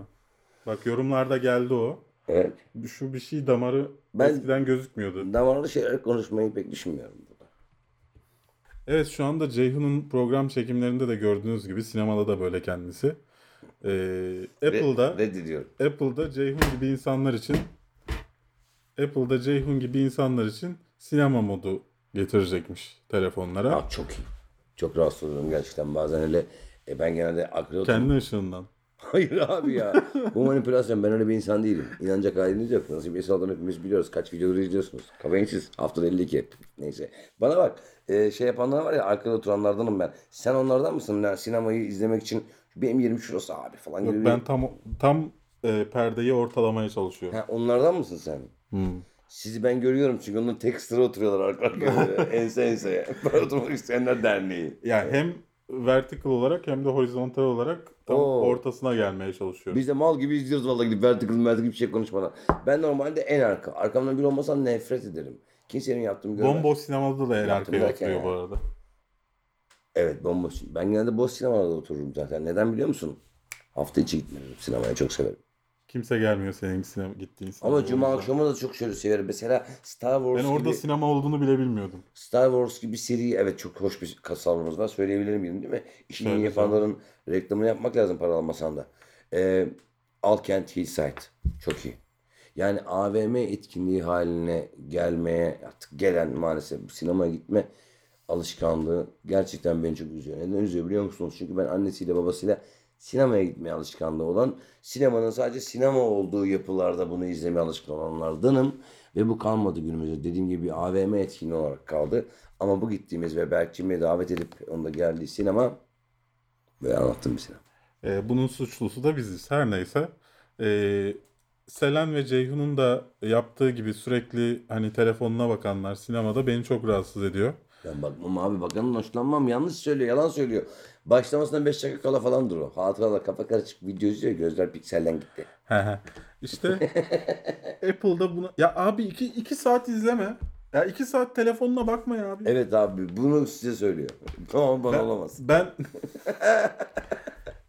Bak yorumlarda geldi o. Evet. Şu bir şey damarı ben eskiden gözükmüyordu. Damarlı şeyler konuşmayı pek düşünmüyorum burada. Evet şu anda Ceyhun'un program çekimlerinde de gördüğünüz gibi sinemada da böyle kendisi. Ee, Apple'da Red, Apple'da Ceyhun gibi insanlar için Apple'da Ceyhun gibi insanlar için sinema modu getirecekmiş telefonlara. Aa, çok iyi. Çok rahatsız oluyorum gerçekten bazen öyle. E ben genelde akıllı kendi ışığından. Hayır abi ya. Bu manipülasyon. Ben öyle bir insan değilim. İnanacak haliniz yok. Nasıl bir insanlar hepimiz biliyoruz. Kaç videodur izliyorsunuz. Kafayınsiz. Haftada elli iki. Neyse. Bana bak. E, şey yapanlar var ya. Arkada oturanlardanım ben. Sen onlardan mısın? Yani sinemayı izlemek için benim yerim şurası abi falan. Yok, gibi. Ben tam tam e, perdeyi ortalamaya çalışıyorum. Ha, onlardan mısın sen? Hmm. Sizi ben görüyorum çünkü onların tek sıra oturuyorlar arkada. ense enseye. Ben oturmak isteyenler derneği. Ya yani hem vertikal olarak hem de horizontal olarak tam Oo. ortasına gelmeye çalışıyorum. Biz de mal gibi izliyoruz vallahi gidip vertikal vertikal bir şey konuşmadan. Ben normalde en arka. Arkamdan biri olmasa nefret ederim. Kimsenin yaptığımı görmez. Bomboş sinemada da en arkaya oturuyor bu arada. Evet bomboş. Ben genelde boş sinemada otururum zaten. Neden biliyor musun? Hafta içi gitmiyorum sinemaya. Çok severim. Kimse gelmiyor senin sinema, gittiğin sinema. Ama cuma akşamı da çok şöyle severim. Mesela Star Wars ben orada gibi, sinema olduğunu bile bilmiyordum. Star Wars gibi seri evet çok hoş bir kasalımız var. Söyleyebilirim değil mi? İşini evet, yapanların evet. reklamını yapmak lazım para almasan da. Ee, Alkent Hillside. Çok iyi. Yani A V M etkinliği haline gelmeye artık gelen maalesef sinemaya gitme alışkanlığı gerçekten beni çok üzüyor. Neden üzüyor biliyor musunuz? Çünkü ben annesiyle babasıyla sinemaya gitmeye alışkanlığı olan, sinemanın sadece sinema olduğu yapılarda bunu izlemeye alışkın olanlardanım. Ve bu kalmadı günümüzde. Dediğim gibi bir A V M etkinliği olarak kaldı. Ama bu gittiğimiz ve Berkçim'e davet edip onda geldiği sinema, böyle anlattığım bir sinema. Ee, bunun suçlusu da biziz. Her neyse. Ee, Selen ve Ceyhun'un da yaptığı gibi sürekli hani telefonuna bakanlar sinemada beni çok rahatsız ediyor. Ben bakmam abi, bakanın hoşlanmam, yanlış söylüyor, yalan söylüyor. Başlamasına beş dakika kala falandır o. Hatırala kafa karışık video izliyor, gözler pikselden gitti. İşte Apple'da bunu... Ya abi iki, iki saat izleme. Ya iki saat telefonuna bakma ya abi. Evet abi, bunu size söylüyor. Tamam, bana ben, olamaz. Ben...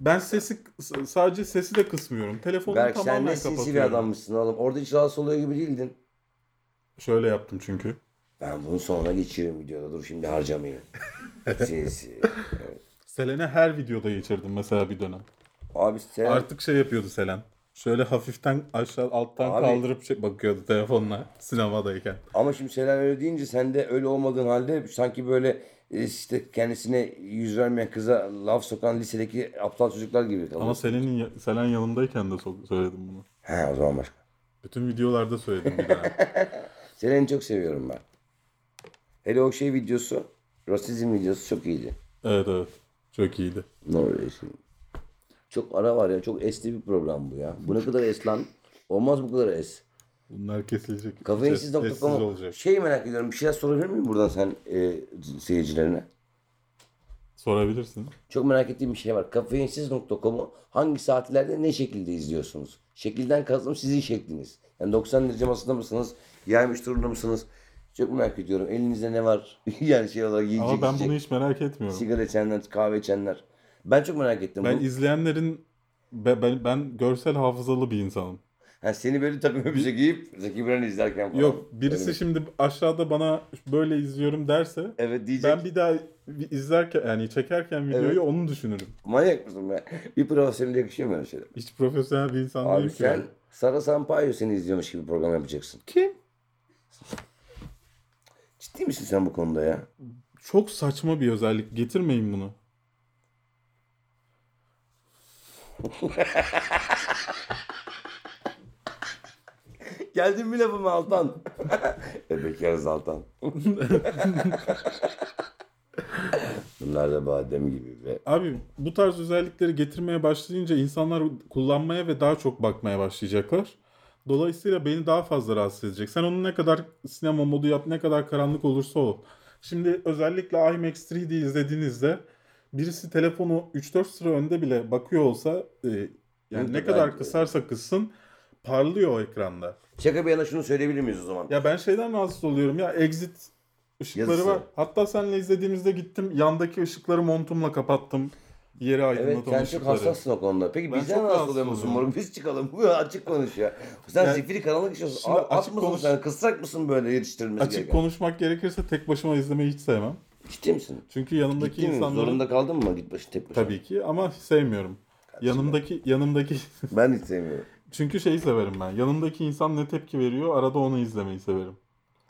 Ben sesi, sadece sesi de kısmıyorum. Telefonu tamamen kapatıyorum. Berk sen ne sinsi bir adammışsın oğlum. Orada hiç rahatsız oluyor gibi değildin. Şöyle yaptım çünkü. Ben bunun sonuna geçiririm videoda. Dur şimdi harcamayayım. Sinsi. Evet. Selen'e her videoda geçirdim mesela bir dönem. Abi Selen... Artık şey yapıyordu Selen. Şöyle hafiften aşağı alttan abi... kaldırıp bakıyordu telefonla sinemadayken. Ama şimdi Selen öyle deyince sen de öyle olmadığın halde sanki böyle... İşte kendisine yüz vermeyen kıza laf sokan lisedeki aptal çocuklar gibi kalıyor. Ama Selen'in, Selen yanındayken de söyledim bunu. He, o zaman başka. Bütün videolarda söyledim bir daha. Selen'i çok seviyorum ben. Hele o şey videosu, rasizm videosu çok iyiydi. Evet evet, çok iyiydi. Ne oluyor şimdi? Çok ara var ya, çok esli bir program bu ya. Bu ne kadar es lan? Olmaz bu kadar es. Bunlar kesilecek. Kafeinsiz nokta com Şey merak ediyorum. Bir şeyler sorabilir miyim buradan sen e, seyircilerine? Sorabilirsin. Çok merak ettiğim bir şey var. Kafeinsiz nokta com'u hangi saatlerde ne şekilde izliyorsunuz? Şekilden kastım sizin şekliniz. Yani doksan derece masada mısınız? Yaymış durumda mısınız? Çok merak ediyorum. Elinizde ne var? Yani şey olarak yiyecek. Ama ben içecek, bunu hiç merak etmiyorum. Sigara içenler, kahve içenler. Ben çok merak ettim. Ben bunu... izleyenlerin... Ben, ben, ben görsel hafızalı bir insanım. Ha, seni böyle takım elbise giyip Zeki Müren'i izlerken falan. Yok, birisi öyle şimdi mi? Aşağıda bana böyle izliyorum derse, evet, diyecek. Ben bir daha izlerken, yani çekerken videoyu, evet, onu düşünürüm. Manyak mısın be? Bir profesyonel yakışıyor mu öyle şeyler? Hiç profesyonel bir insan abi değil ki. Abi sen Sara Sampaio seni izliyormuş gibi program yapacaksın. Kim? Ciddi misin sen bu konuda ya? Çok saçma bir özellik. Getirmeyin bunu. Geldin mi lafıma Altan? E bekarız Altan. Bunlar da badem gibi be. Abi bu tarz özellikleri getirmeye başlayınca insanlar kullanmaya ve daha çok bakmaya başlayacaklar. Dolayısıyla beni daha fazla rahatsız edecek. Sen onu ne kadar sinema modu yap, ne kadar karanlık olursa ol. Şimdi özellikle IMAX üç D izlediğinizde birisi telefonu üç dört sıra önde bile bakıyor olsa, e, yani ne, ne kadar kısarsa kıssın parlıyor o ekranda. Şaka bir yana şunu söyleyebilir miyiz o zaman? Ya ben şeyden rahatsız oluyorum ya, exit ışıkları yazısı var. Hatta seninle izlediğimizde gittim yandaki ışıkları montumla kapattım. Yeri aydınlatan, evet, ışıkları. Evet, sen çok hassassın o konuda. Peki ben bizden rahatsız oluyor musun moruk? Biz çıkalım. Açık konuş ya. Sen yani, zifiri karanlık işiyorsun. Aç mısın konuş... sen? Kıssak mısın böyle yetiştirilmesi açık gereken? Konuşmak gerekirse tek başıma izlemeyi hiç sevmem. Ciddi misin? Çünkü yanımdaki Gittin insanların... Mi? Zorunda kaldın mı git başı tek başına? Tabii ki ama sevmiyorum. Kaç yanımdaki... Ya. yanımdaki Ben hiç sevmiyorum. Çünkü şeyi severim ben. Yanımdaki insan ne tepki veriyor, arada onu izlemeyi severim.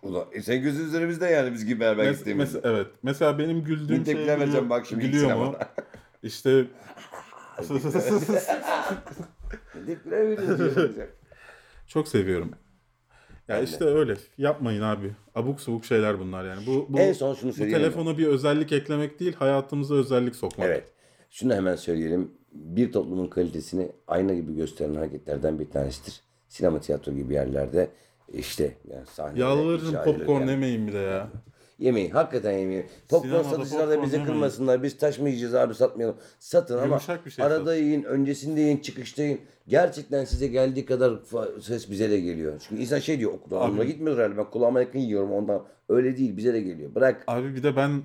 Ulan e sen gözün üzerimizde yani biz gibi beraber gittiğimizde. Mes- evet. Mesela benim güldüğüm şey gülüyor, bak şimdi gülüyor mu? İşte... Çok seviyorum. Ya yani işte öyle. Yapmayın abi. Abuk subuk şeyler bunlar yani. Bu, bu, en son şunu söyleyeyim. Bu telefona bir özellik eklemek değil, hayatımıza özellik sokmak. Evet. Şunu hemen söyleyelim. Bir toplumun kalitesini ayna gibi gösteren hareketlerden bir tanesidir. Sinema, tiyatro gibi yerlerde işte yani sahnede. Yalvarırım popcorn yani. Yemeyin bir de ya. Yemeyin. Hakikaten yemeyin. Popcorn satıcılar da bizi kırmasınlar. Biz taş mı yiyeceğiz abi, satmayalım. Satın ama şey arada satın. Yiyin, öncesinde yiyin, çıkışta yiyin. Gerçekten size geldiği kadar ses bize de geliyor. Çünkü insan şey diyor, kulağıma gitmiyor herhalde. Ben kulağıma yakın yiyorum ondan. Öyle değil, bize de geliyor. Bırak. Abi bir de ben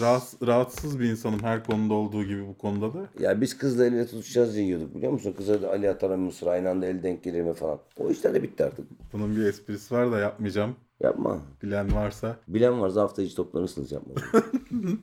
rahat, rahatsız bir insanım her konuda olduğu gibi bu konuda da. Ya biz kızla elle tutuşacağız diye yiyorduk biliyor musun? Kıza da Ali Atar'a Mısır aynı anda el denk gelir mi falan. O işler de bitti artık. Bunun bir esprisi var da yapmayacağım. Yapma. Bilen varsa. Bilen varsa hafta hiç toplanırsınız, yapmadım.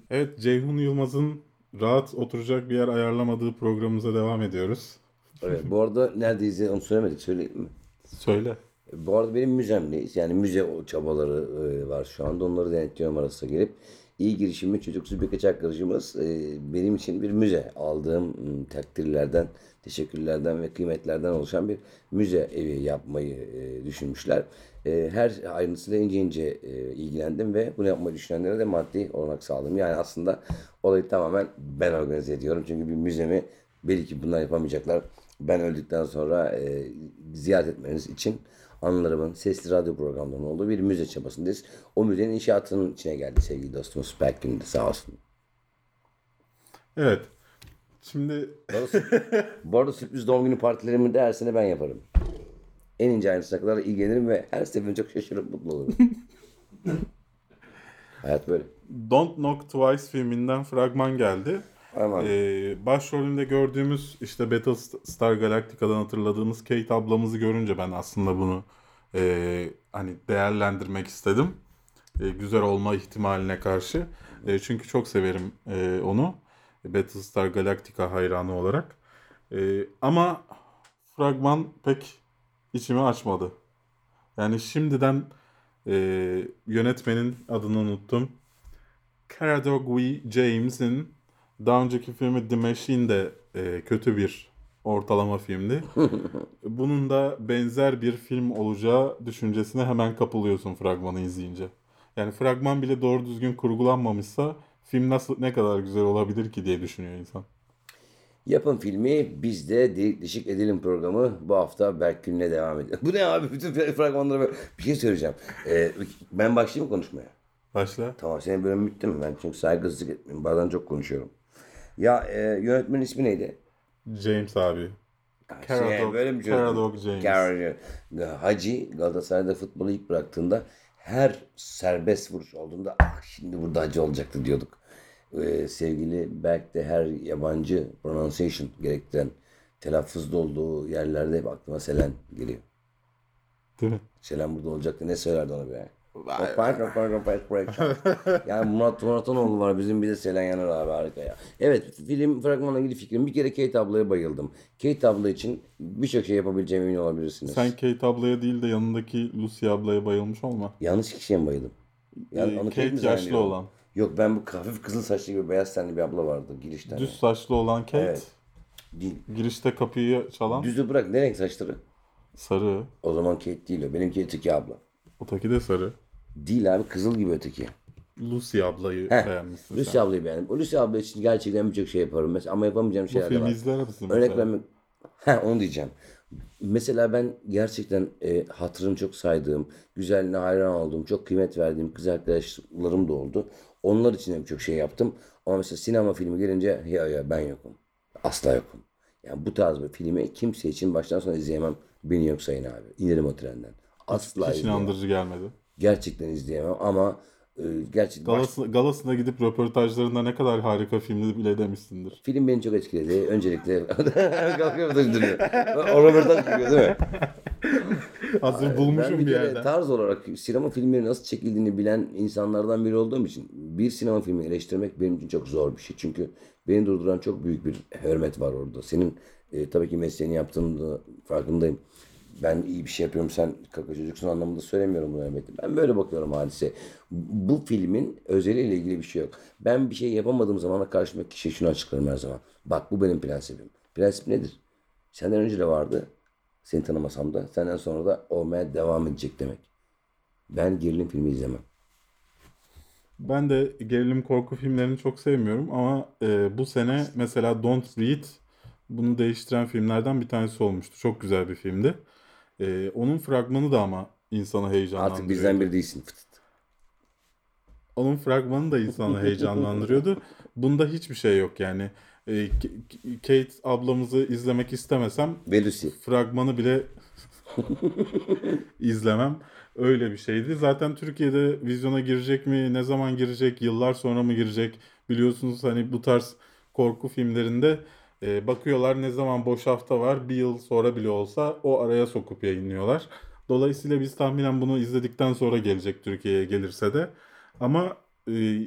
Evet, Ceyhun Yılmaz'ın rahat oturacak bir yer ayarlamadığı programımıza devam ediyoruz. Evet, bu arada neredeyiz onu söylemedik, söyleyeyim mi? Söyle. Bu arada benim müzemdeyiz. Yani müze çabaları e, var şu anda. Onları denetliyorum arasına gelip. İyi girişimli çocuksu bir kaçak kırıcımız e, benim için bir müze. Aldığım takdirlerden, teşekkürlerden ve kıymetlerden oluşan bir müze evi yapmayı e, düşünmüşler. E, her ayrıntısıyla ince ince e, ilgilendim ve bunu yapmayı düşünenlere de maddi olanak sağladım. Yani aslında olayı tamamen ben organize ediyorum. Çünkü bir müzemi belki bunlar yapamayacaklar. Ben öldükten sonra e, ziyaret etmeniz için anılarımın sesli radyo programlarının olduğu bir müze çabasındayız. O müzenin inşaatının içine geldi sevgili dostumuz Spike gününde, sağ olsun. Evet. Şimdi... Bu arada sürpriz doğum günü partilerimi de her sene ben yaparım. En ince ayrıntısına kadar ilgilenirim ve her seferinde çok şaşırıp mutlu olurum. Hayat böyle. Don't Knock Twice filminden fragman geldi. Ee, başrolünde gördüğümüz işte Battlestar Galactica'dan hatırladığımız Kate ablamızı görünce ben aslında bunu e, hani değerlendirmek istedim. E, güzel olma ihtimaline karşı. E, çünkü çok severim e, onu. Battlestar Galactica hayranı olarak. E, ama fragman pek içimi açmadı. Yani şimdiden e, yönetmenin adını unuttum. Caradogui James'in daha önceki filmi The Machine de e, kötü bir ortalama filmdi. Bunun da benzer bir film olacağı düşüncesine hemen kapılıyorsun fragmanı izleyince. Yani fragman bile doğru düzgün kurgulanmamışsa film nasıl, ne kadar güzel olabilir ki diye düşünüyor insan. Yapın filmi, biz de delik deşik edelim programı bu hafta Berk Gün'le devam ediyor. Bu ne abi, bütün fragmanları böyle... Bir şey söyleyeceğim. Ee, ben başlayayım mı konuşmaya? Başla. Tamam, senin bölümü bitti mi? Ben çünkü saygısızlık etmiyorum. Bazen çok konuşuyorum. Ya e, yönetmenin ismi neydi? James abi. Caradog James. Caradog. Hacı Galatasaray'da futbolu ilk bıraktığında her serbest vuruş olduğunda ah şimdi burada Hacı olacaktı diyorduk. Ee, sevgili Berk de her yabancı pronunciation gerektiren telaffuzda olduğu yerlerde hep aklıma Selen geliyor. Değil mi? Selen burada olacaktı. Ne söylerdi ona be? Kopar kopar kopar kopar. Yani Murat Muratanoğlu var bizim, bir de Selen Yanar abi, harika ya. Evet, film fragmanla ilgili fikrim. Bir kere Kate ablaya bayıldım. Kate abla için birçok şey yapabileceğim emin olabilirsiniz. Sen Kate ablaya değil de yanındaki Lucy ablaya bayılmış olma. Yanlış kişiye mi bayıldım? Yani ee, Kate, Kate yaşlı olan. Yok, ben bu hafif kızıl saçlı gibi beyaz tenli bir abla vardı girişten. Düz saçlı olan Kate. Evet. Değil. Girişte kapıyı çalan. Düzü bırak, ne renk saçları? Sarı. O zaman Kate değil o. Benimki öteki abla. Otaki de sarı. Değil abi, kızıl gibi öteki. Lucy ablayı Heh, beğenmişsin Lucy sen. Ablayı beğendim. O Lucy abla için gerçekten birçok şey yaparım. Mesela, ama yapamayacağım şeyler de var. Bu filmi izler misin? Örnek vermek... Heh, onu diyeceğim. Mesela ben gerçekten e, hatırını çok saydığım, güzelliğine hayran olduğum, çok kıymet verdiğim kız arkadaşlarım da oldu. Onlar için de birçok şey yaptım. Ama mesela sinema filmi gelince ya ya ben yokum. Asla yokum. Yani bu tarz bir filmi kimse için baştan sona izleyemem. Beni yok sayın abi. İnerim o trenden. Asla hiç izleyemem. İnandırıcı gelmedi. Gerçekten izleyemem ama e, gerçekten... Galasına, baş... Galasına gidip röportajlarında ne kadar harika filmi bile demişsindir. Film beni çok etkiledi. Öncelikle... Kalkıyor da duruyor. O röportaj duruyor değil mi? Hazır yani, bulmuşum bir, bir yerden. Tarz olarak sinema filmleri nasıl çekildiğini bilen insanlardan biri olduğum için bir sinema filmini eleştirmek benim için çok zor bir şey. Çünkü beni durduran çok büyük bir hürmet var orada. Senin e, tabii ki mesleğini yaptığını da farkındayım. Ben iyi bir şey yapıyorum, sen kaka çocuksun anlamında söylemiyorum bunu elbette. Ben böyle bakıyorum hadise. Bu filmin özeliyle ilgili bir şey yok. Ben bir şey yapamadığım zaman karşımdaki kişiye şunu açıklarım her zaman. Bak, bu benim prensibim. Prensip nedir? Senden önce de vardı. Seni tanımasam da senden sonra da olmaya devam edecek demek. Ben gerilim filmi izlemem. Ben de gerilim korku filmlerini çok sevmiyorum ama e, bu sene mesela Don't Breathe bunu değiştiren filmlerden bir tanesi olmuştu. Çok güzel bir filmdi. Ee, onun fragmanı da ama insanı heyecanlandırıyordu. Artık bizden biri değilsin. Onun fragmanı da insanı heyecanlandırıyordu. Bunda hiçbir şey yok yani. Ee, Kate ablamızı izlemek istemesem Lucy fragmanı bile izlemem. Öyle bir şeydi. Zaten Türkiye'de vizyona girecek mi? Ne zaman girecek? Yıllar sonra mı girecek? Biliyorsunuz hani bu tarz korku filmlerinde bakıyorlar ne zaman boş hafta var, bir yıl sonra bile olsa o araya sokup yayınlıyorlar. Dolayısıyla biz tahminen bunu izledikten sonra gelecek Türkiye'ye, gelirse de. Ama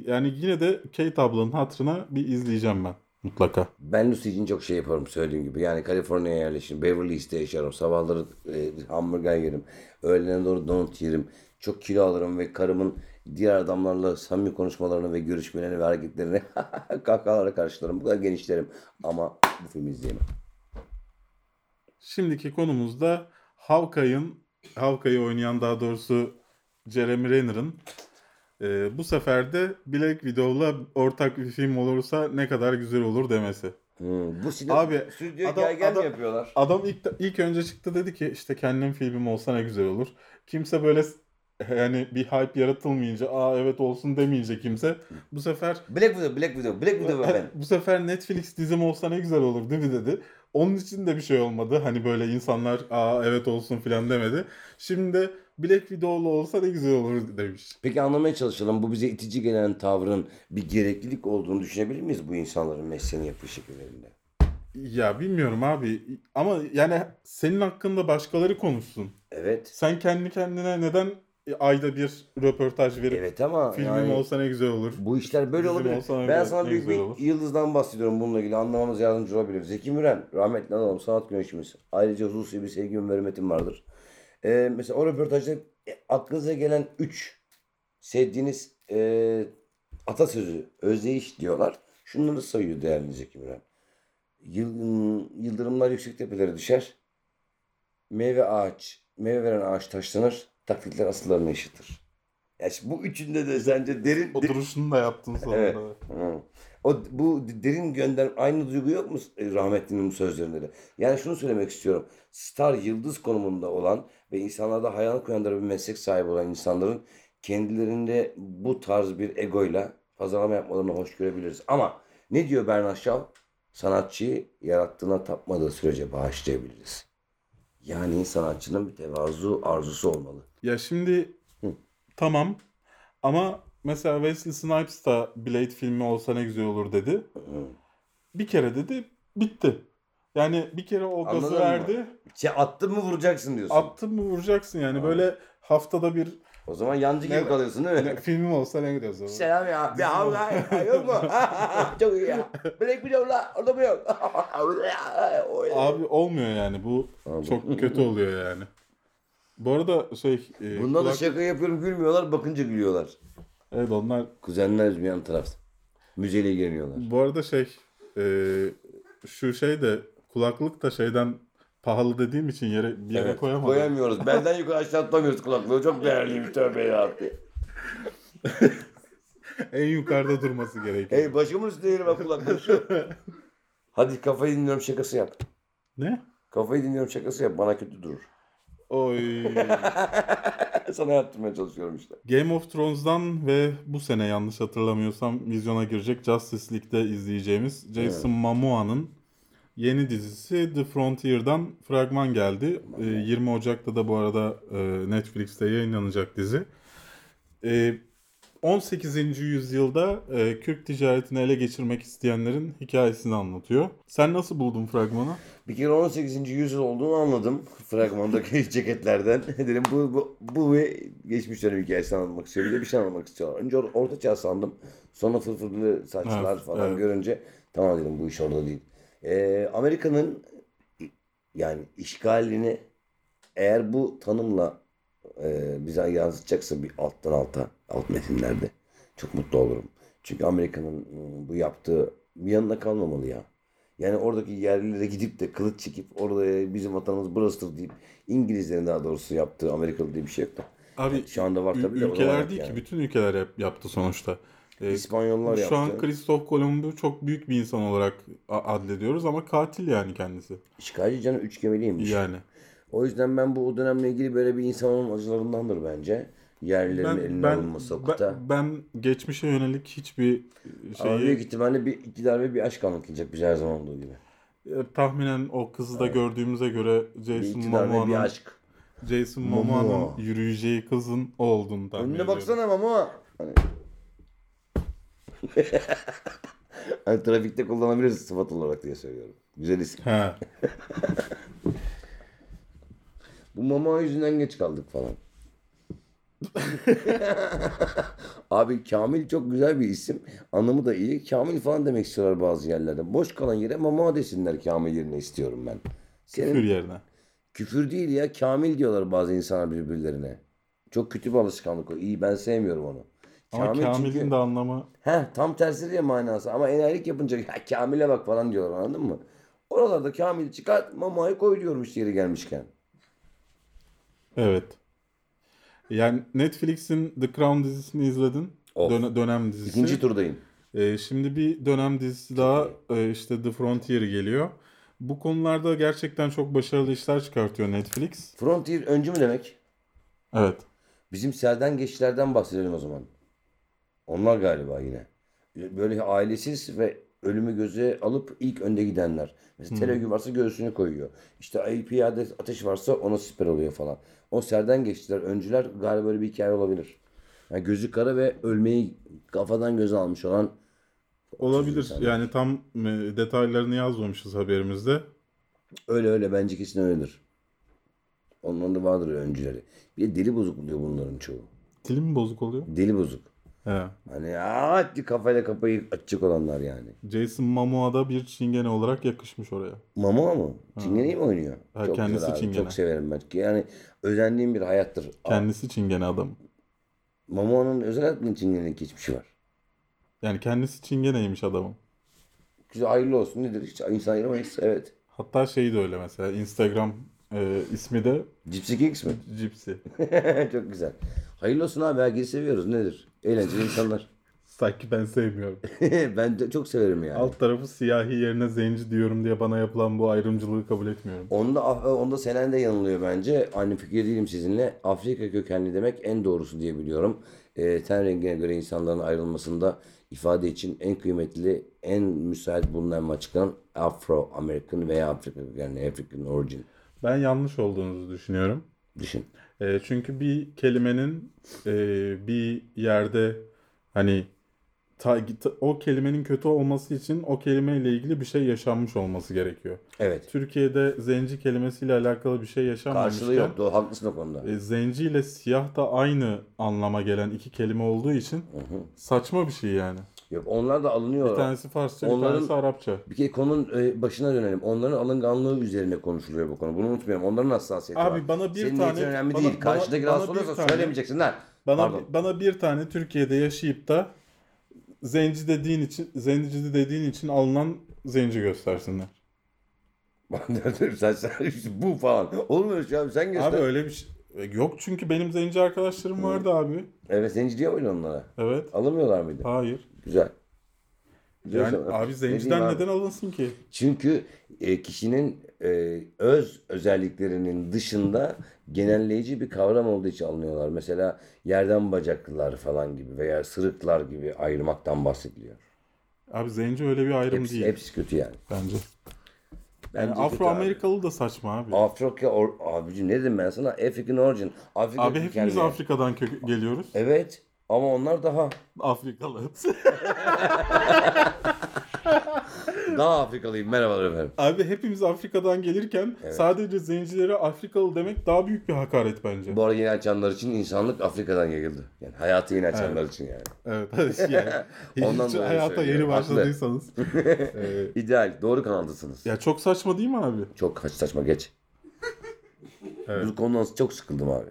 yani yine de Kate ablanın hatırına bir izleyeceğim ben. Mutlaka. Ben Lucy için çok şey yaparım söylediğim gibi. Yani Kaliforniya'ya yerleşirim. Beverly Hills'te yaşarım. Sabahları e, hamburger yerim. Öğlene doğru donut yerim. Çok kilo alırım ve karımın diğer adamlarla samimi konuşmalarını ve görüşmelerini ve hareketlerini kahkahalara karşılarım. Bu kadar genişlerim. Ama bu filmi izleyemem. Şimdiki konumuzda Hawkeye'ın, Hawkeye'yi oynayan daha doğrusu Jeremy Renner'ın Ee, bu sefer de Black Widow'la ortak bir film olursa ne kadar güzel olur demesi. Hmm, bu sinema, abi, stüdyo adam, gel gel adam, yapıyorlar. Adam ilk, ilk önce çıktı dedi ki işte kendim filmim olsa ne güzel olur. Kimse böyle yani bir hype yaratılmayınca aa evet olsun demeyince kimse. Bu sefer Black Widow, Black Widow, Black Widow ben. Bu sefer Netflix dizim olsa ne güzel olur değil mi dedi. Onun için de bir şey olmadı. Hani böyle insanlar aa evet olsun filan demedi. Şimdi de Black Widow'lu olsa ne güzel olur demiş. Peki anlamaya çalışalım. Bu bize itici gelen tavrın bir gereklilik olduğunu düşünebilir miyiz bu insanların mesleğini yapış şekillerinde? Ya bilmiyorum abi. Ama yani senin hakkında başkaları konuşsun. Evet. Sen kendi kendine neden ayda bir röportaj verip evet ama filmim yani, olsa ne güzel olur. Bu işler böyle olabilir. Ben sana büyük bir olur. Yıldızdan bahsediyorum bununla ilgili. Anlamamız yardımcı olabilir. Zeki Müren, rahmetli anadolum, sanat güneşimiz. Ayrıca hususi bir sevgim ve hürmetim vardır. Ee, mesela o röportajda aklınıza gelen üç sevdiğiniz e, atasözü, özdeyiş diyorlar. Şunları sayıyor değerli Zeki Müren. Yıldırımlar yüksek tepelere düşer. Meyve ağaç, meyve veren ağaç taşlanır. Taklitler asıllarını yaşatır. Ya şimdi bu üçünde de sence derin... O duruşunu da yaptın sonunda. Evet. O, bu derin gönder aynı duygu yok mu rahmetlinin bu sözlerinde de? Yani şunu söylemek istiyorum. Star yıldız konumunda olan ve insanlarda hayal kuyandıran bir meslek sahibi olan insanların kendilerinde bu tarz bir egoyla pazarlama yapmalarını hoş görebiliriz. Ama ne diyor Bernard Shaw? Sanatçıyı yarattığına tapmadığı sürece bağışlayabiliriz. Yani sanatçının bir tevazu arzusu olmalı. Ya şimdi Hı. tamam ama mesela Wesley Snipes da Blade filmi olsa ne güzel olur dedi. Hı. Bir kere dedi bitti. Yani bir kere o gazı verdi. Şey, attın mı vuracaksın diyorsun. Attın mı vuracaksın yani Hı. böyle haftada bir. O zaman yancı gibi kalıyorsun değil mi? Ne, filmim olsa ne güzel olur. Selam ya. Bir havla yok mu? Çok iyi ya. Black Widow'la orada mı yok? Abi olmuyor yani bu Abi. Çok kötü oluyor yani. Bu arada şey... E, Bunda kulak... da şaka yapıyorum gülmüyorlar bakınca gülüyorlar. Evet onlar... Kuzenler üzmeyen taraf. Müzeyle girmiyorlar. Bu arada şey... E, şu şey de kulaklık da şeyden pahalı dediğim için yere bir yere evet, koyamadım. Koyamıyoruz. Benden yukarı aşağı atlamıyoruz kulaklığı. Çok değerliymiş tövbe yarabbim. En yukarıda durması gerekiyor. Hey başımın üstüne yerim ha kulaklığı. Hadi kafayı dinliyorum şakası yap. Ne? Kafayı dinliyorum şakası yap. Bana kötü durur. Oy. Sana yaptırmaya çalışıyorum işte. Game of Thrones'dan ve bu sene yanlış hatırlamıyorsam vizyona girecek Justice League'de izleyeceğimiz Jason evet. Momoa'nın yeni dizisi The Frontier'dan fragman geldi. E, yirmi Ocak'ta da bu arada e, Netflix'te yayınlanacak dizi. E, on sekizinci yüzyılda e, Kürk ticaretini ele geçirmek isteyenlerin hikayesini anlatıyor. Sen nasıl buldun fragmanı? Bir kere on sekizinci yüzyıl olduğunu anladım fragmandaki ceketlerden. Dedim bu bu bu ve geçmiş dönem hikayesini anlatmak istiyor. Bir de bir şey anlatmak istiyorlar. Önce or- orta çağ sandım. Sonra fırfırlı saçlar evet, falan evet. görünce tamam dedim bu iş orada değil. Ee, Amerika'nın yani işgalini eğer bu tanımla e, bize yansıtacaksa bir alttan alta alt metinlerde çok mutlu olurum. Çünkü Amerika'nın bu yaptığı bir yanına kalmamalı ya. Yani oradaki yerlilere gidip de kılıç çekip orada bizim vatanımız burasıdır deyip İngilizlerin daha doğrusu yaptığı Amerikalı diye bir şey yok da. Abi yani şu anda var ül- tabii de ülkeler değil yani. Ki bütün ülkeler yap, yaptı sonuçta. E, İspanyollar şu yaptı. Şu an Kristof Kolomb'u çok büyük bir insan olarak adlediyoruz ama katil yani kendisi. İşgalci canı üç gemeliymiş. Yani. O yüzden ben bu o dönemle ilgili böyle bir insanın acılarındandır bence. Yerlilerin ben, eline ben, alınması o kıta. Ben, ben geçmişe yönelik hiçbir şeyi... Ama büyük ihtimalle bir iki darbe bir aşk anlatılacak bize her zaman olduğu gibi. E, tahminen o kızı da evet. gördüğümüze göre Jason Momoa'nın... Bir aşk. Jason Momoa'nın Momoa. yürüyeceği kızın o olduğunu tahmin ediyorum. Önüne baksana Momoa. Hani... yani trafikte kullanabiliriz sıfat olarak diye söylüyorum. Güzel isim. Bu mama yüzünden geç kaldık falan. Abi Kamil çok güzel bir isim. Anlamı da iyi. Kamil falan demek istiyorlar bazı yerlerde. Boş kalan yere Momoa desinler Kamil yerine istiyorum ben. Senin... Küfür yerine. Küfür değil ya. Kamil diyorlar bazı insanlar birbirlerine. Çok kötü bir alışkanlık o. İyi, ben sevmiyorum onu. Ama Kamil Kamil'in çünkü... de anlamı. Heh, tam tersi diye manası. Ama enayilik yapınca ya Kamil'e bak falan diyorlar, anladın mı? Oralarda Kamil'i çıkart, Momoa'yı koy diyormuş yeri gelmişken. Evet. Yani Netflix'in The Crown dizisini izledin. Dön- dönem dizisi. İkinci turdayım. Ee, şimdi bir dönem dizisi daha e, işte The Frontier geliyor. Bu konularda gerçekten çok başarılı işler çıkartıyor Netflix. Frontier öncü mü demek? Evet. Bizim serden geçişlerden bahsedelim o zaman. Onlar galiba yine. Böyle ailesiz ve ölümü göze alıp ilk önde gidenler. Mesela hmm. Telögü varsa göğsünü koyuyor. İşte ayı piyade ateş varsa ona siper oluyor falan. O serden geçtiler. Öncüler galiba böyle bir hikaye olabilir. Yani gözü kara ve ölmeyi kafadan göze almış olan. Olabilir. Yani tam detaylarını yazmamışız haberimizde. Öyle öyle. Bence kesin öyledir. Onların da vardır öncüleri. Bir de deli bozuk diyor bunların çoğu. Deli mi bozuk oluyor? Deli bozuk. He. Hani aa, kafayla kafayı açacak olanlar yani. Jason Momoa da bir çingene olarak yakışmış oraya. Momoa mı? Çingeneyi mi oynuyor? Ha, çok kendisi çingene. Çok severim ben. Yani özendiğim bir hayattır. Kendisi çingene adam. Momoa'nın özel hayatının çingenelik hiçbir şey var. Yani kendisi çingeneymiş adamın. Güzel, hayırlı olsun. Nedir? Hiç insan ayıramayız. Evet. Hatta şey de öyle mesela. Instagram e, ismi de Gypsy Kings mi? Gypsy. Çok güzel. Hayırlı olsun abi. Herkesi seviyoruz. Nedir? Eğlenceli insanlar. Sanki ben sevmiyorum. Ben de çok severim yani. Alt tarafı siyahi yerine zenci diyorum diye bana yapılan bu ayrımcılığı kabul etmiyorum. Onda onda Selen de yanılıyor bence. Aynı fikir değilim sizinle. Afrika kökenli demek en doğrusu diye biliyorum. E, ten rengine göre insanların ayrılmasında ifade için en kıymetli, en müsait bulunan açıklanan Afro American veya Afrika kökenli, African origin. Ben yanlış olduğunuzu düşünüyorum. Düşün. E, çünkü bir kelimenin e, bir yerde hani ta, ta, o kelimenin kötü olması için o kelimeyle ilgili bir şey yaşanmış olması gerekiyor. Evet. Türkiye'de zenci kelimesiyle alakalı bir şey yaşanmamışken. Karşılığı yok. Doğru, haklısın o konuda. E, zenci ile siyah da aynı anlama gelen iki kelime olduğu için hı hı. Saçma bir şey yani. Yok, onlar da alınıyor. Bir tanesi Farsça, onların, bir tanesi Arapça. Bir kere konunun başına dönelim. Onların alınganlığı üzerine konuşuluyor bu konu. Bunu unutmayalım. Onların hassasiyeti abi, var. Abi bana bir senin tane... Senin önemli bana, değil. Karşıdaki rahatsız oluyorsa tane, söylemeyeceksin lan. Bana, bana bir tane Türkiye'de yaşayıp da zenci dediğin için, zenci dediğin için alınan zenci göstersinler. Bu falan. Olmuyor şu abi, sen göster. Abi öyle bir şey. Yok, çünkü benim zenci arkadaşlarım vardı abi. Evet, zenci diye oynuyor onlara. Evet. Alamıyorlar mıydı? Hayır. Güzel. Yani Güzel. Abi zenciden ne neden abi? Alınsın ki? Çünkü e, kişinin e, öz özelliklerinin dışında genelleyici bir kavram olduğu için alınıyorlar. Mesela yerden bacaklılar falan gibi veya sırıklar gibi ayırmaktan bahsediliyor. Abi zenci öyle bir ayrım hepsi, değil. Hepsi kötü yani. Bence. Yani Afro-Amerikalı abi. Da saçma abi. Afrika or... Abici ne dedim ben sana? African origin. Afrika abi hepimiz yani. Afrika'dan kö- geliyoruz. Evet. Ama onlar daha... Afrikalı. Daha Afrikalıyım. Merhabalar efendim. Abi hepimiz Afrika'dan gelirken evet. Sadece zencilere Afrikalı demek daha büyük bir hakaret bence. Bu arada yeni açanlar için insanlık Afrika'dan yayıldı. Yani hayatı yeni açanlar evet. için yani. Evet. Yani ondan hiç hayata söylüyorum. Yeni başladıysanız. e... İdeal. Doğru kanaldasınız. Ya çok saçma değil mi abi? Çok saçma. Geç. Evet. Bu konudan çok sıkıldım abi.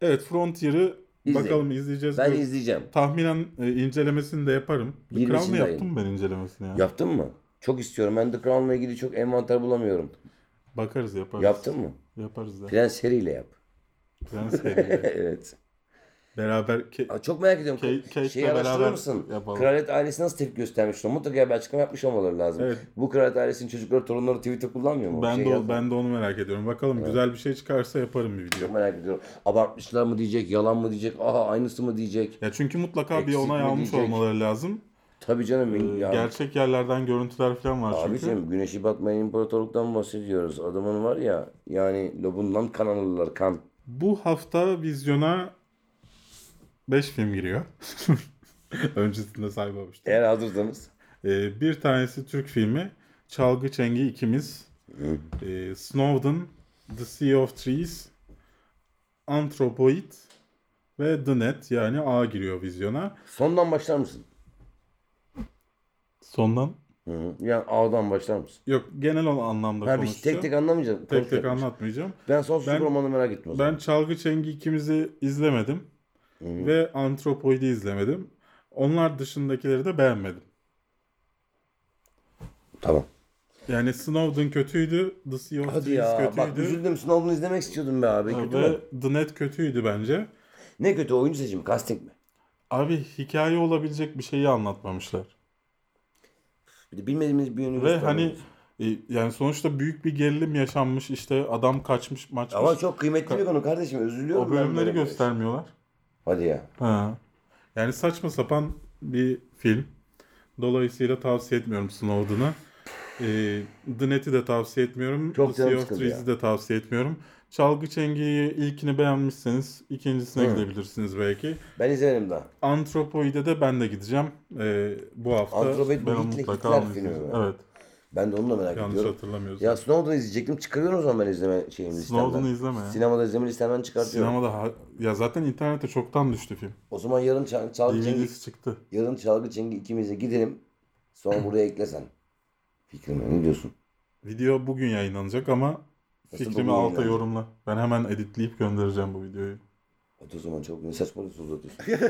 Evet. Frontier'ı İzleyelim. Bakalım izleyeceğiz. Ben Gör- izleyeceğim. Tahminen e, incelemesini de yaparım. The Crown'u yaptım ben incelemesini ya. Yaptın mı? Çok istiyorum. Ben The Crown'la ilgili çok envanter bulamıyorum. Bakarız, yaparız. Yaptın mı? Yaparız da. Prens Harry ile yap. Prens Harry ile. Evet. Beraber. Ke- Aa, çok merak ediyorum. Ke- Kate'le Şeyi araştırır mısın? Yapalım. Kraliyet ailesi nasıl tepki göstermişti? Mutlaka bir açıklama yapmış olmaları lazım. Evet. Bu kraliyet ailesinin çocukları, torunları Twitter kullanmıyor mu? Ben şey de yapalım. Ben de onu merak ediyorum. Bakalım evet. Güzel bir şey çıkarsa yaparım bir video. Çok merak ediyorum. Abartmışlar mı diyecek, yalan mı diyecek, aha aynısı mı diyecek. Ya çünkü mutlaka eksik bir onay almış diyecek. Olmaları lazım. Tabii canım. Ee, yani. Gerçek yerlerden görüntüler falan var. Abi çünkü. Canım güneşi batmayan imparatorluktan bahsediyoruz. Adamın var ya yani lobundan kan alırlar kan. Bu hafta vizyona beş film giriyor. Öncesinde saymamıştım. Eğer hazırsanız. Ee, bir tanesi Türk filmi. Çalgı Çengi ikimiz. ee, Snowden, The Sea of Trees, Anthropoid, Ve The Net yani A giriyor vizyona. Sondan başlar mısın? Sondan? Hı-hı. Yani A'dan başlar mısın? Yok, genel anlamda ben konuşacağım. Tek tek anlamayacağım. Tek tek yapmış. anlatmayacağım. Ben sonsuz ben, romanı merak ettim o zaman. Ben Çalgı Çengi ikimizi izlemedim. Hı-hı. Ve Antropoid'i izlemedim. Onlar dışındakileri de beğenmedim. Tamam. Yani Snowden kötüydü. The Sea of Thieves kötüydü. Bak üzüldüm, Snowden'ı izlemek istiyordum be abi. Kötü mü? The Net kötüydü bence. Ne kötü, oyuncu seçimi, casting mi? Abi hikaye olabilecek bir şeyi anlatmamışlar. Bir de bilmediğimiz bir yönü. Ve hani yani sonuçta büyük bir gerilim yaşanmış, işte adam kaçmış maçmış. Ama çok kıymetli Ka- bir konu kardeşim, üzülüyorum. O bölümleri göstermiyorlar. Hadi ya. Ha. Yani saçma sapan bir film. Dolayısıyla tavsiye etmiyorum Snowden'ı. Ee, The Net'i de tavsiye etmiyorum. Çok The Sea of Thieves'i de tavsiye etmiyorum. Çalgı Çengi'yi ilkini beğenmişseniz ikincisine Hı. gidebilirsiniz belki. Ben izlerim daha. Antropoid'e de ben de gideceğim. Ee, bu hafta Antropoid ben mutlaka izleyeceğim. Evet. Ben de onu da merak Yanlış ediyorum. Yanlış hatırlamıyorsun. Ya Snowden'ı izleyecektim. Çıkarıyorum o zaman ben izleme şeyimi listemden. Snowden'ı izleme ya. Sinemada izleme listemden çıkartıyorum. Sinemada ha- ya zaten internete çoktan düştü film. O zaman yarın Çalgı Çengi çıktı. Yarın Çalgı Çengi ikimize gidelim. Sonra buraya eklesen. Fikrimi ne diyorsun? Video bugün yayınlanacak ama nasıl fikrimi alta yorumla. Ben hemen editleyip göndereceğim bu videoyu. Hadi o zaman çabuk, ne saçmalıyorsunuz uzatıyorsun.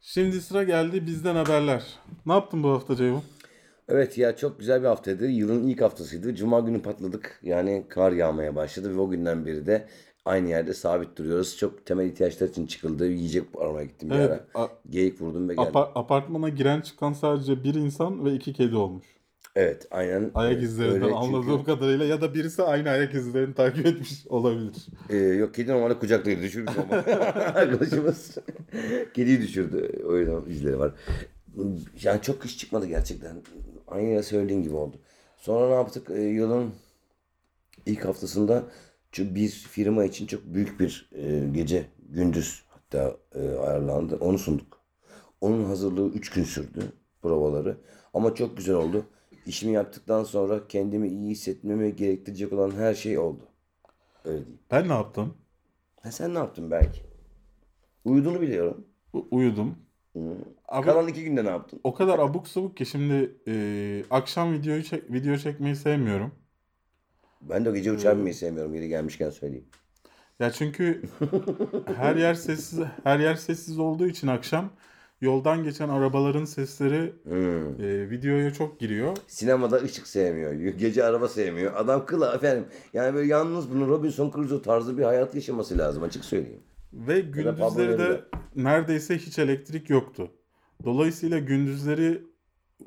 Şimdi sıra geldi bizden haberler. Ne yaptın bu hafta Ceyhun? Evet ya, çok güzel bir haftaydı. Yılın ilk haftasıydı. Cuma günü patladık. Yani kar yağmaya başladı ve o günden beri de aynı yerde sabit duruyoruz. Çok temel ihtiyaçlar için çıkıldı. Yiyecek aramaya gittim bir evet, ara. A- Geyik vurdum ve geldim. Apar- apartmana giren çıkan sadece bir insan ve iki kedi olmuş. Evet, aynen. Ayak izlerinden anladığım çünkü... kadarıyla ya da birisi aynı ayak izlerini takip etmiş olabilir. Ee, yok, kedi normalde kucaklayıp düşürmüş ama arkadaşımız kediyi düşürdü. O yüzden izleri var. Yani çok iş çıkmadı gerçekten. Aynı söylediğin gibi oldu. Sonra ne yaptık? Ee, yılın ilk haftasında bir firma için çok büyük bir e, gece, gündüz hatta e, ayarlandı. Onu sunduk. Onun hazırlığı üç gün sürdü, provaları. Ama çok güzel oldu. İşimi yaptıktan sonra kendimi iyi hissetmemi gerektirecek olan her şey oldu. Öyle diyeyim. Ben ne yaptım? Ha, sen ne yaptın belki? Uyuduğunu biliyorum. U- uyudum. Hmm. Abi, kalan iki günde ne yaptın? O kadar abuk sabuk ki şimdi e, akşam videoyu çek, video çekmeyi sevmiyorum. Ben de o gece uçağa binmeyi sevmiyorum. Geri gelmişken söyleyeyim. Ya çünkü her yer sessiz, her yer sessiz olduğu için akşam yoldan geçen arabaların sesleri hmm. e, videoya çok giriyor. Sinemada ışık sevmiyor. Gece araba sevmiyor. Adam kıla efendim. Yani böyle yalnız bunun Robinson Crusoe tarzı bir hayat yaşaması lazım, açık söyleyeyim. Ve gündüzleri de neredeyse hiç elektrik yoktu. Dolayısıyla gündüzleri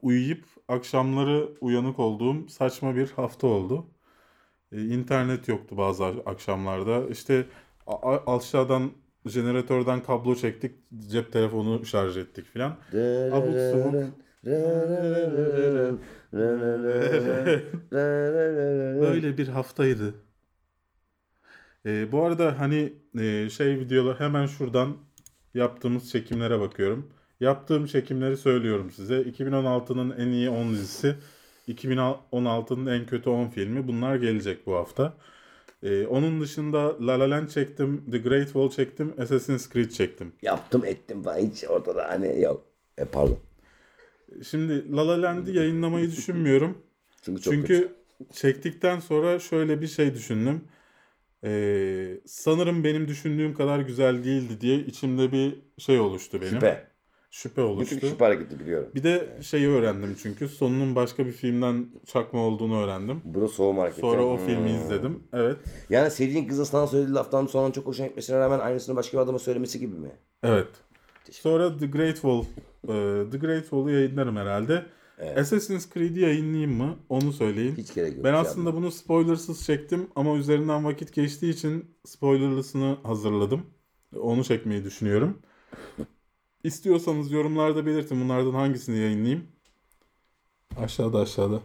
uyuyup akşamları uyanık olduğum saçma bir hafta oldu. E, internet yoktu bazı akşamlarda. İşte a- a- aşağıdan jeneratörden kablo çektik, cep telefonu şarj ettik filan. Abuk sabuk. Böyle bir haftaydı. Ee, bu arada hani e, şey videolar hemen şuradan yaptığımız çekimlere bakıyorum. Yaptığım çekimleri söylüyorum size. iki bin on altının en iyi on dizisi, iki bin on altının en kötü on filmi, bunlar gelecek bu hafta. Ee, onun dışında La La Land çektim, The Great Wall çektim, Assassin's Creed çektim. Yaptım ettim falan, hiç orada da hani yok. E, pardon. Şimdi La La Land'i yayınlamayı düşünmüyorum. Çünkü, Çünkü çektikten sonra şöyle bir şey düşündüm. Ee, sanırım benim düşündüğüm kadar güzel değildi diye içimde bir şey oluştu benim. Şüphe. Şüphe oluştu. Bütün şüphe hareketi biliyorum. Bir de evet. şeyi öğrendim çünkü. Sonunun başka bir filmden çakma olduğunu öğrendim. Bu da soğuma hareketi. Sonra o hmm. filmi izledim. Evet. Yani sevdiğin kızın sana söylediği laftan sonra çok hoşuna gitmesine rağmen aynısını başka bir adama söylemesi gibi mi? Evet. Sonra The Great Wall. The Great Wall'u yayınlarım herhalde. Evet. Assassin's Creed'i yayınlayayım mı? Onu söyleyin. Hiç gerek yok. Ben aslında yani. Bunu spoilersız çektim ama üzerinden vakit geçtiği için spoilerlısını hazırladım. Onu çekmeyi düşünüyorum. İstiyorsanız yorumlarda belirtin bunlardan hangisini yayınlayayım. Aşağıda aşağıda.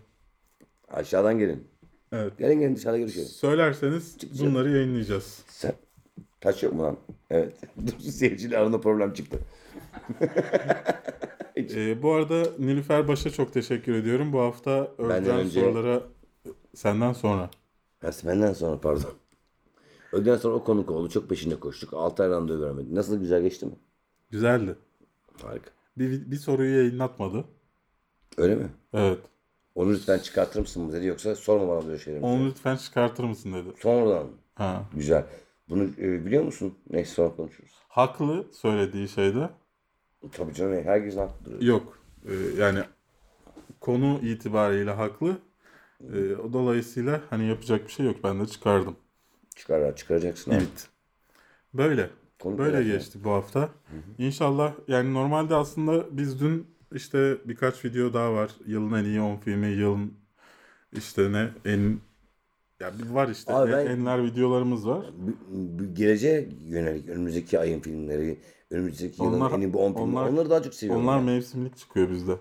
Aşağıdan gelin. Evet. Gelin gelin dışarıda görüşelim. Söylerseniz çıkacağım. Bunları yayınlayacağız. Sen... Taş yok mu lan? Evet. Dursun seyirciyle arasında problem çıktı. ee, bu arada Nilüfer Baş'a çok teşekkür ediyorum. Bu hafta örtülen önce... sorulara senden sonra. Benden sonra pardon. Öğleden sonra o konuk oldu. Çok peşinde koştuk. Altı ay randevu vermedi. Nasıl, güzel geçti mi? Güzeldi. Harika. Bir, bir soruyu yayınlatmadı. Öyle mi? Evet. Onu lütfen çıkartır mısın dedi. Yoksa sorma bana böyle şeyleri. Onu lütfen çıkartır mısın dedi. Sonradan. Ha. Güzel. Bunu e, biliyor musun? Neyse sonra konuşuruz. Haklı söylediği şeyde. Tabii canım. Herkesin haklıdır. Yok. E, yani konu itibariyle haklı. E, o dolayısıyla hani yapacak bir şey yok. Ben de çıkardım. Çıkar, çıkaracaksın. Evet. Abi. Böyle. Konuk böyle geçti yani bu hafta. Hı hı. İnşallah yani normalde aslında biz dün işte birkaç video daha var. Yılın en iyi on filmi, yılın işte ne en ya var işte abi en, ben, enler videolarımız var. Geleceğe yönelik önümüzdeki ayın filmleri, önümüzdeki yılın onlar, en iyi on filmi. Onlar, onları daha çok seviyorum. Onlar yani mevsimlik çıkıyor bizde.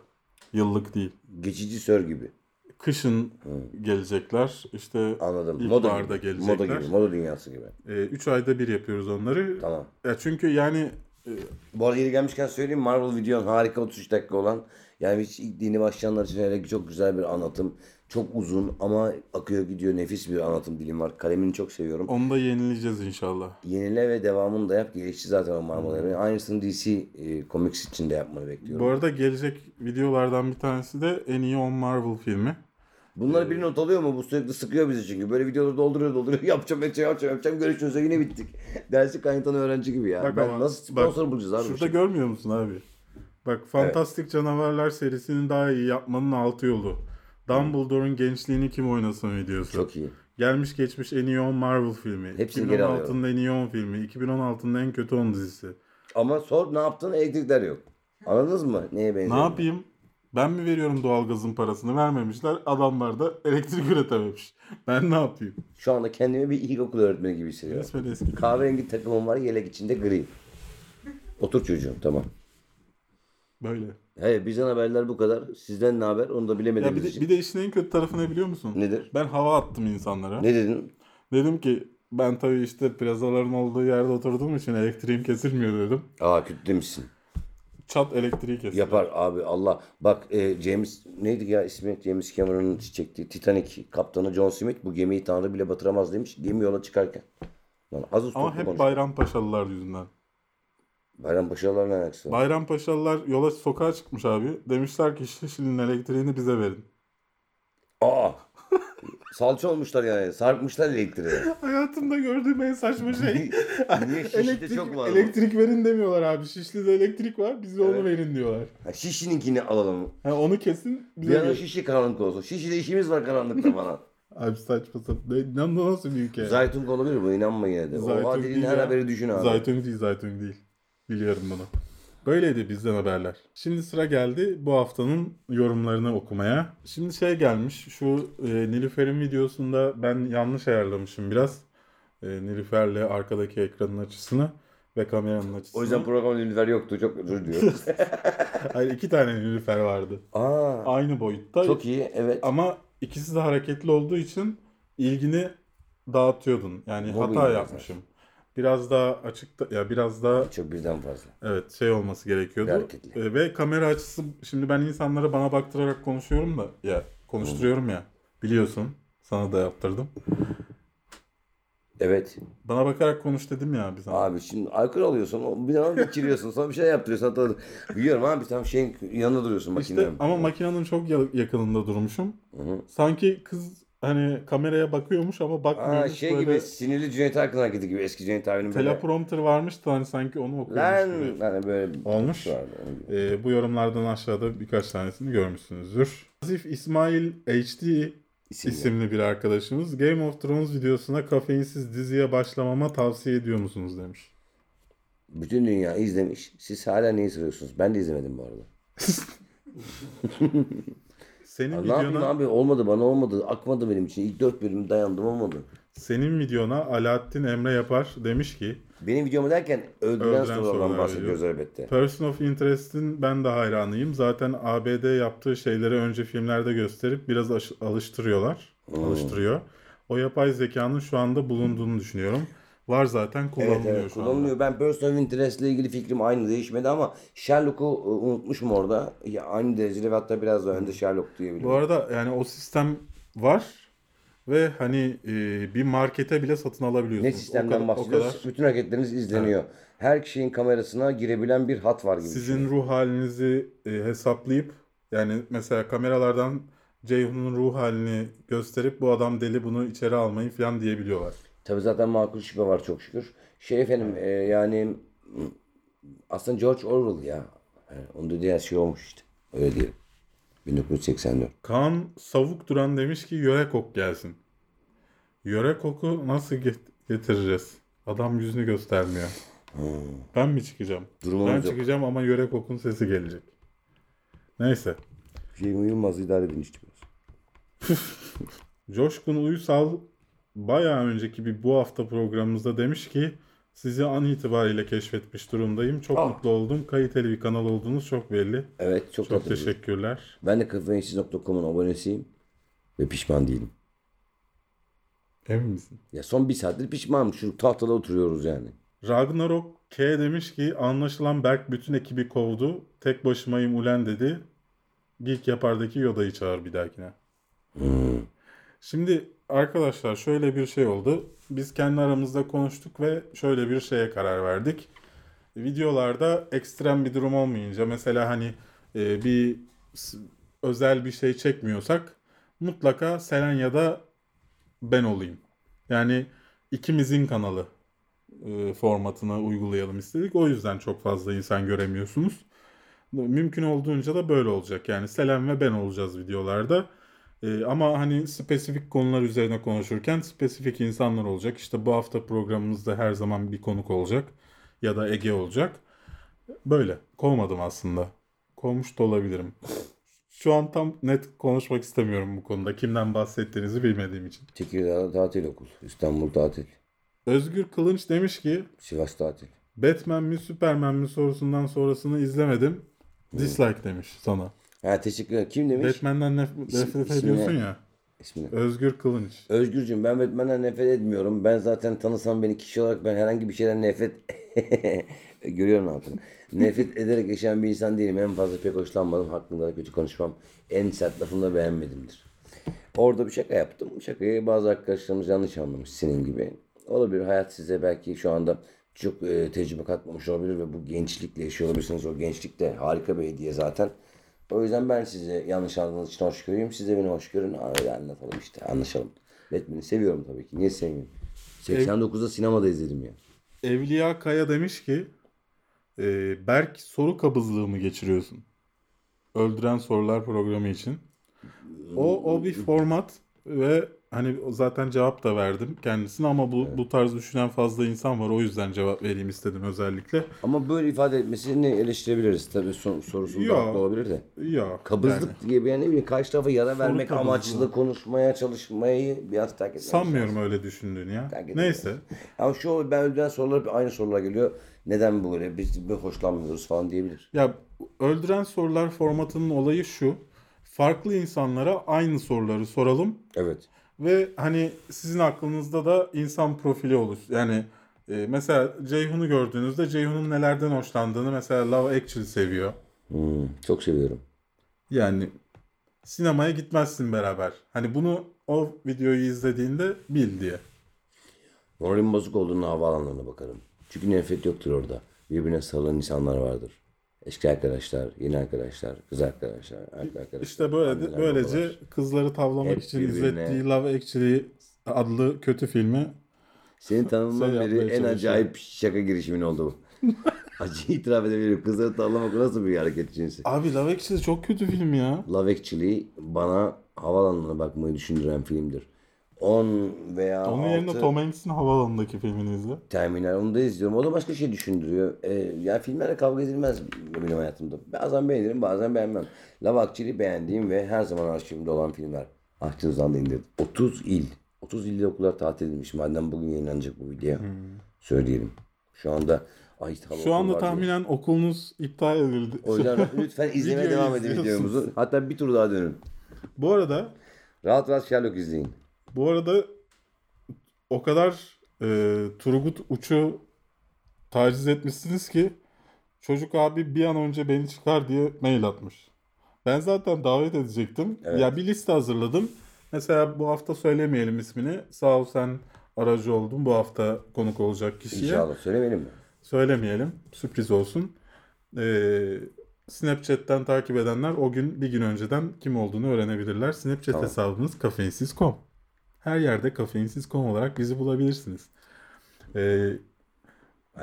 Yıllık değil. Geçici sör gibi. Kışın hmm. gelecekler. İşte anladım. İlkbaharda gelecekler. Moda gibi. Moda dünyası gibi. üç ee, ayda bir yapıyoruz onları. Tamam. Ya çünkü yani e... bu arada yeri gelmişken söyleyeyim. Marvel videon harika otuz üç dakika olan. Yani hiç yeni başlayanlar için hele çok güzel bir anlatım. Çok uzun ama akıyor gidiyor. Nefis bir anlatım dilim var. Kalemini çok seviyorum. Onu da yenileyeceğiz inşallah. Yenile ve devamını da yap. Gelişti zaten o Marvel'ı. Hmm. Aynısını D C e, Comics için de yapmanı bekliyorum. Bu arada gelecek videolardan bir tanesi de en iyi on Marvel filmi. Bunları bir not alıyor mu? Bu sürekli sıkıyor bizi çünkü. Böyle videoları dolduruyor dolduruyor. Yapacağım, yapacağım, yapacağım, yapacağım. Görüşürüz. Yine bittik. Dersi kayıtan öğrenci gibi ya. Bak ben ama, nasıl sponsor bak, bulacağız abi? Şurada görmüyor musun abi? Bak Fantastik evet. Canavarlar serisinin daha iyi yapmanın altı yolu. Dumbledore'un gençliğini kim oynasın videosu. Çok iyi. Gelmiş geçmiş en iyi on Marvel filmi. Hepsini geri alıyorum. iki bin on altı'nın en iyi on filmi. iki bin on altı'nın en kötü on dizisi. Ama sor ne yaptın? Elektrikler yok. Anladınız mı? Neye benziyor? Ne yapayım? Ben mi veriyorum doğalgazın parasını? Vermemişler. Adamlar da elektrik üretememiş. Ben ne yapayım? Şu anda kendimi bir ilkokul öğretmeni gibi hissediyorum. Kahverengi takımım var. Yelek içinde gri. Otur çocuğum. Tamam. Böyle. He, bizden haberler bu kadar. Sizden ne haber? Onu da bilemediğimiz bir de, için. Bir de işin en kötü tarafı ne biliyor musun? Nedir? Ben hava attım insanlara. Ne dedin? Dedim ki ben tabii işte plazaların olduğu yerde oturduğum için elektriğim kesilmiyor dedim. Aa kötü demişsin. Çat elektriği kesin. Yapar abi Allah. Bak e, James neydi ya ismi? James Cameron'ın çektiği Titanic kaptanı John Smith bu gemiyi Tanrı bile batıramaz demiş. Gemi yola çıkarken. Yani ama hep konuştum. Bayrampaşalılar yüzünden. Bayrampaşalılar ne alakası? Bayrampaşalılar yola sokağa çıkmış abi. Demişler ki Şişli'nin elektriğini bize verin. Aa. Salça olmuşlar yani. Sarkmışlar elektriği. Hayatımda gördüğüm en saçma şey. Niye Şişli'de elektrik, çok var mı? Elektrik verin demiyorlar abi. Şişli'de elektrik var. Biz de evet. Onu verin diyorlar. Ha, Şişli'ninkini alalım. Ha, onu kesin. Bir an Şişli karanlık olsun. Şişli'de işimiz var karanlıkta falan. Abi saçma sapan. İnan da nasıl büyük yani. Zaytung olabilir bu. İnanma yine de. Zaytung o adilin her ya. Haberi düşün abi. Zaytung değil. Zaytung değil. Biliyorum bunu. Böyleydi bizden haberler. Şimdi sıra geldi bu haftanın yorumlarını okumaya. Şimdi şey gelmiş. Şu e, Nilüfer'in videosunda ben yanlış ayarlamışım biraz. E, Nilüfer'le arkadaki ekranın açısını ve kameranın açısını. O yüzden programda Nilüfer yoktu. Çok özür diliyoruz. Hayır iki tane Nilüfer vardı. Aa, aynı boyutta. Çok iyi evet. Ama ikisi de hareketli olduğu için ilgini dağıtıyordun. Yani o hata yapmışım. Mesela. Biraz daha açık ya biraz daha çok birden fazla. Evet şey olması gerekiyordu. E, ve kamera açısı şimdi ben insanlara bana baktırarak konuşuyorum da ya konuşturuyorum ya biliyorsun sana da yaptırdım. Evet. Bana bakarak konuş dedim ya abi sana. Abi şimdi alkol alıyorsun bir zaman geçiriyorsun sonra bir şey yaptırıyorsun. Biliyorum abi tam şeyin yanında duruyorsun makinenin. İşte, ama makinenin çok yakınında durmuşum. Hı-hı. Sanki kız hani kameraya bakıyormuş ama bakmıyormuş. Aa, şey böyle gibi sinirli Cüneyt Arkın hareketi gibi eski Cüneyt abinin böyle. Teleprompter varmıştı hani sanki onu okuyormuş gibi. Yani böyle olmuş. Ee, bu yorumlardan aşağıda birkaç tanesini görmüşsünüzdür. Nazif İsmail H D İsimli. isimli bir arkadaşımız Game of Thrones videosuna kafeinsiz diziye başlamama tavsiye ediyor musunuz demiş. Bütün dünya izlemiş. Siz hala ne izliyorsunuz? Ben de izlemedim bu arada. Senin videona... Ne yapayım abi olmadı bana olmadı. Akmadı benim için. İlk dört bölüm dayandım olmadı. Senin videona Alaaddin Emre Yapar demiş ki. Benim videomu derken öldüren, öldüren sorulardan bahsediyoruz elbette. Person of Interest'in ben de hayranıyım. Zaten A B D yaptığı şeyleri önce filmlerde gösterip biraz aş- alıştırıyorlar. Hmm. Alıştırıyor. O yapay zekanın şu anda bulunduğunu düşünüyorum. Var zaten kullanılıyor evet, evet, şu kullanılıyor. Anda. Ben Person of Interest ile ilgili fikrim aynı değişmedi ama Sherlock'u unutmuşum orada. Ya aynı derecede ve hatta biraz daha önde Sherlock diyebilirim. Bu arada yani o sistem var Ve hani e, bir markete bile satın alabiliyorsunuz. Ne sistemden bahsediyoruz? Kadar... Bütün hareketleriniz izleniyor. Evet. Her kişinin kamerasına girebilen bir hat var gibi. Sizin şey. Ruh halinizi e, hesaplayıp, yani mesela kameralardan Ceyhun'un ruh halini gösterip bu adam deli, bunu içeri almayı falan diyebiliyorlar. Tabii zaten makul şüphe var çok şükür. Şey efendim e, yani aslında George Orwell ya. Yani onun dediği her şey olmuş işte. Öyle diyelim. bin dokuz yüz seksen dört Kaan Savuk Duran demiş ki yöre kok gelsin. Yöre koku nasıl getireceğiz? Adam yüzünü göstermiyor. Hmm. Ben mi çıkacağım? Durumumuz ben yok. Çıkacağım ama yöre kokun sesi gelecek. Neyse. Ceyhun Yılmaz'ı idare edin işte biraz. Coşkun Uysal bayağı önceki bir bu hafta programımızda demiş ki sizi an itibariyle keşfetmiş durumdayım. Çok ah. mutlu oldum. Kaliteli bir kanal olduğunuz çok belli. Evet, çok, çok teşekkürler. Ben de kafeinsiz nokta com'un abonesiyim ve pişman değilim. Emin misin? Ya son bir saattir pişmanım. Şu tahtada oturuyoruz yani. Ragnarok K demiş ki anlaşılan Berk bütün ekibi kovdu. Tek başımayım ulen dedi. Geek Yapar'daki Yoda'yı çağır bir dahakine. Hmm. Şimdi arkadaşlar şöyle bir şey oldu. Biz kendi aramızda konuştuk ve şöyle bir şeye karar verdik. Videolarda ekstrem bir durum olmayınca, mesela hani e, bir özel bir şey çekmiyorsak mutlaka Selen ya da ben olayım. Yani ikimizin kanalı e, formatına uygulayalım istedik. O yüzden çok fazla insan göremiyorsunuz. Mümkün olduğunca da böyle olacak. Yani Selen ve ben olacağız videolarda. Ee, ama hani spesifik konular üzerine konuşurken spesifik insanlar olacak. İşte bu hafta programımızda her zaman bir konuk olacak. Ya da Ege olacak. Böyle. Kovmadım aslında. Kovmuş da olabilirim. Şu an tam net konuşmak istemiyorum bu konuda. Kimden bahsettiğinizi bilmediğim için. Tekirdağ tatil okul. İstanbul tatil. Özgür Kılınç demiş ki Sivas tatil. Batman mi Superman mi sorusundan sonrasını izlemedim. Dislike demiş sana. Ha, teşekkür ederim. Kim demiş? Batman'den nef- nefret İsm- ediyorsun ismine. ya. İsmine. Özgür Kılınç. Özgürcüğüm, ben Batman'den nefret etmiyorum. Ben zaten tanısam beni kişi olarak, ben herhangi bir şeyden nefret görüyorum altını. Nefret ederek yaşayan bir insan değilim. En fazla pek hoşlanmadım. Hakkında da kötü konuşmam. En sert lafımda beğenmedimdir. Orada bir şaka yaptım. Şakayı bazı arkadaşlarımız yanlış anlamış. Senin gibi. Olabilir. Hayat size belki şu anda çok e, tecrübe katmamış olabilir ve bu gençlikle yaşıyor olabilirsiniz. O gençlik de harika bir hediye zaten. O yüzden ben size yanlış anladığınız için hoş görüyorum. Siz de beni hoş görün. Anlatalım işte. Anlaşalım. Batman'i seviyorum tabii ki. Niye sevmiyorum? seksen dokuzda Ev... sinemada izledim ya. Evliya Kaya demiş ki e, Berk soru kabızlığı mı geçiriyorsun? Öldüren Sorular programı için. O, o bir format ve hani zaten cevap da verdim kendisine ama bu, evet. bu tarz düşünen fazla insan var. O yüzden cevap vereyim istedim özellikle. Ama böyle ifade etmesini eleştirebiliriz. Tabii sor, sorusunda da olabilir de. Ya, kabızlık yani. Gibi yani ne bileyim karşı tarafa yara vermek amaçlı konuşmaya çalışmayı biraz terk etmemiz. Sanmıyorum lazım. Öyle düşündüğünü ya. Neyse. Ama şu ben öldüren sorular aynı sorular geliyor. Neden böyle biz böyle hoşlanmıyoruz falan diyebilir. Ya öldüren sorular formatının olayı şu. Farklı insanlara aynı soruları soralım. Evet. Ve hani sizin aklınızda da insan profili olur. Yani e, mesela Ceyhun'u gördüğünüzde Ceyhun'un nelerden hoşlandığını, mesela Love Actually seviyor. Hmm, çok seviyorum. Yani sinemaya gitmezsin beraber. Hani bunu o videoyu izlediğinde bil diye. Moralim bozuk olduğunu havaalanlarına bakarım. Çünkü nefret yoktur orada. Birbirine sarılan insanlar vardır. Eski arkadaşlar, yeni arkadaşlar, kız arkadaşlar, erkek arkadaşlar. İşte böyle, böylece babalar. Kızları tavlamak hep için birbirine... izlettiği Love Actually adlı kötü filmi. Senin tanımından beri en acayip şaka girişimin oldu bu. Acı itiraf edebilirim. Kızları tavlamak nasıl bir hareket cinsi? Abi Love Actually çok kötü film ya. Love Actually bana havaalanına bakmayı düşündüren filmdir. on veya altı Onun yerine Tom Hanks'in havaalanındaki filmini izle. Terminal, onu da izliyorum. O da başka şey düşündürüyor. Ee, yani filmlerle kavga edilmez benim hayatımda. Bazen beğenirim, bazen beğenmem. Love Actually'i beğendiğim ve her zaman arşivimde olan filmler. Arşivimden da indirdim. otuz il otuz ilde okullar tatil edilmiş. Madem bugün yayınlanacak bu video. Hmm. Söyleyelim. Şu anda ay, şu anda tahminen diyor. Okulunuz iptal edildi. O yüzden lütfen izlemeye devam edin videomuzu. Hatta bir tur daha dönün. Bu arada rahat rahat Sherlock izleyin. Bu arada o kadar e, Turgut Uç'u taciz etmişsiniz ki çocuk abi bir an önce beni çıkar diye mail atmış. Ben zaten davet edecektim. Evet. Ya bir liste hazırladım. Mesela bu hafta söylemeyelim ismini. Sağ ol, sen aracı oldun bu hafta konuk olacak kişiye. İnşallah söylemeyelim mi? Söylemeyelim. Sürpriz olsun. Ee, Snapchat'ten takip edenler o gün bir gün önceden kim olduğunu öğrenebilirler. Snapchat tamam. Hesabımız kafeinsiz nokta com. Her yerde kafeinsiz nokta com olarak bizi bulabilirsiniz. Ee,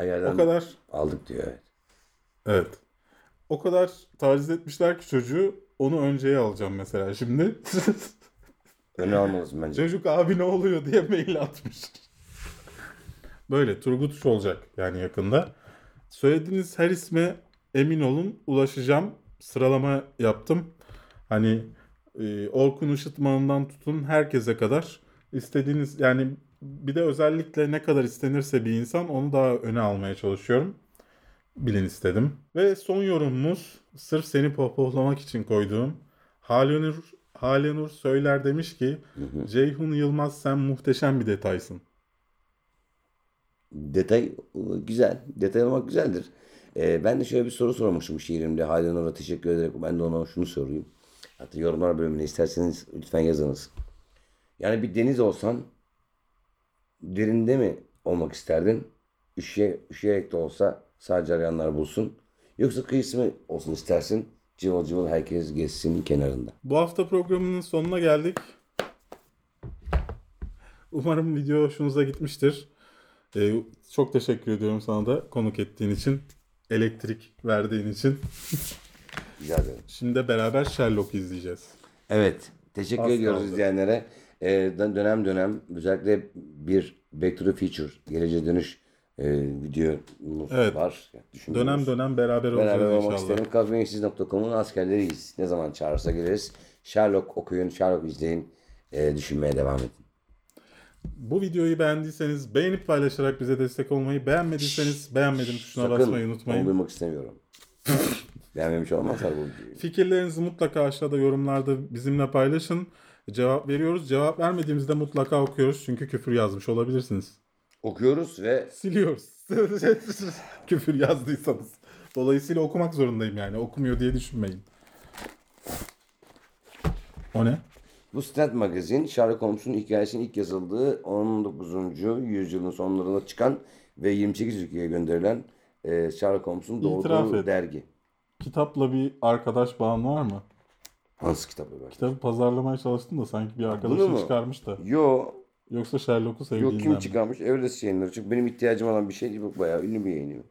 o kadar aldık diyor. Evet. Evet. O kadar taciz etmişler ki çocuğu, onu önceye alacağım mesela şimdi. Öyle almalısın bence. Çocuk abi ne oluyor diye mail atmış. Böyle Turgut olacak yani yakında. Söylediğiniz her isme emin olun ulaşacağım. Sıralama yaptım. Hani e, Orkun Işıtman'dan tutun herkese kadar istediğiniz, yani bir de özellikle ne kadar istenirse bir insan onu daha öne almaya çalışıyorum. Bilin istedim. Ve son yorumumuz sırf seni pohpohlamak için koyduğum Halunur Halenur Söyler demiş ki hı hı. Ceyhun Yılmaz sen muhteşem bir detaysın. Detay güzel. Detay olmak güzeldir. Ee, ben de şöyle bir soru sormuşum şiirimde. Halenur'a teşekkür ederek ben de ona şunu sorayım. Hatta yorumlar bölümüne isterseniz lütfen yazınız. Yani bir deniz olsan derinde mi olmak isterdin? Üşüye, üşüyerek de olsa sadece arayanlar bulsun. Yoksa kıyısı mı olsun istersin? Cıvıl cıvıl herkes gezsin kenarında. Bu hafta programının sonuna geldik. Umarım video hoşunuza gitmiştir. Ee, çok teşekkür ediyorum sana da konuk ettiğin için. Elektrik verdiğin için. Rica ederim. Şimdi de beraber Sherlock izleyeceğiz. Evet. Teşekkür Aslında ediyoruz oldu. izleyenlere. Ee, dönem dönem özellikle bir Back to the Future, Geleceğe Dönüş E, video evet. var. Yani dönem dönem beraber, beraber olacağız inşallah. kafeinsiz nokta com'un askerleriyiz. Ne zaman çağırırsa geliriz. Sherlock okuyun, Sherlock izleyin. E, düşünmeye devam edin. Bu videoyu beğendiyseniz beğenip paylaşarak bize destek olmayı, beğenmediyseniz Şşş, beğenmedim tuşuna basmayı unutmayın. Sakın, istemiyorum. Beğenmemiş olmazlar bu videoyu. Fikirlerinizi mutlaka aşağıda yorumlarda bizimle paylaşın. Cevap veriyoruz. Cevap vermediğimizde mutlaka okuyoruz. Çünkü küfür yazmış olabilirsiniz. Okuyoruz ve siliyoruz. Küfür yazdıysanız. Dolayısıyla okumak zorundayım yani. Okumuyor diye düşünmeyin. O ne? Bu Stat Magazine, Sherlock Holmes'un hikayesinin ilk yazıldığı on dokuzuncu yüzyılın sonlarında çıkan ve yirmi sekiz ülkeye gönderilen e, Sherlock Holmes'un doğduğu dergi. Kitapla bir arkadaş bağın var mı? Nasıl kitapla bir arkadaş? Kitabı pazarlamaya çalıştım da sanki bir arkadaşım çıkarmış da. Yo. Yoksa Sherlock'u sevdiğinden. Yok, kim çıkarmış? Evres yayınları. Çünkü benim ihtiyacım olan bir şey bu. Bayağı ünlü bir yayınıyor.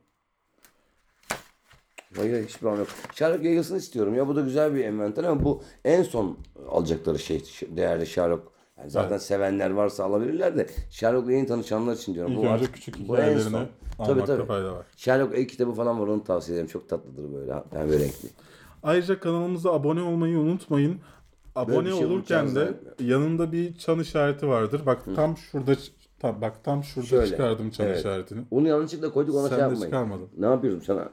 Bayağı hiçbir anlam yok. Sherlock yayılsın istiyorum ya. Bu da güzel bir envanter ama bu en son alacakları şey. Değerli Sherlock. Yani zaten evet. sevenler varsa alabilirler de. Sherlock'la yeni tanışanlar için diyorum. İlk bu önce küçük hikayelerini almakta fayda var. Sherlock el kitabı falan var. Onu tavsiye ederim. Çok tatlıdır böyle. Pembe renkli. Ayrıca kanalımıza abone olmayı unutmayın. Abone şey olurken de yanında bir çan işareti vardır. Bak Hı. tam şurada tam, bak tam şurada Şöyle. çıkardım çan evet. işaretini. Onu yanlışlıkla koyduk, ona sen şey yapmayın. Çıkarmadın. Ne yapıyorum sana?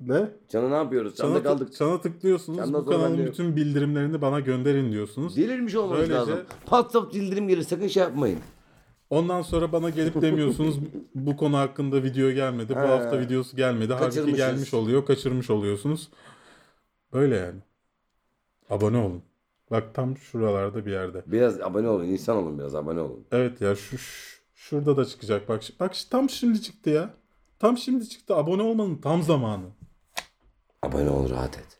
Ne? Çana ne yapıyoruz? Çana, çana kaldık. Çana tıklıyorsunuz. Çana bu kanalın bütün bildirimlerini bana gönderin diyorsunuz. Delirmiş olmanız Böylece... lazım. WhatsApp bildirim gelir, sakın şey yapmayın. Ondan sonra bana gelip demiyorsunuz bu konu hakkında video gelmedi. Bu ha. hafta videosu gelmedi. Halbuki gelmiş oluyor. Kaçırmış oluyorsunuz. Böyle yani. Abone olun. Bak tam şuralarda bir yerde. Biraz abone olun. İnsan olun biraz. Abone olun. Evet ya şu, şu şurada da çıkacak. Bak bak tam şimdi çıktı ya. Tam şimdi çıktı. Abone olmanın tam zamanı. Abone ol, rahat et.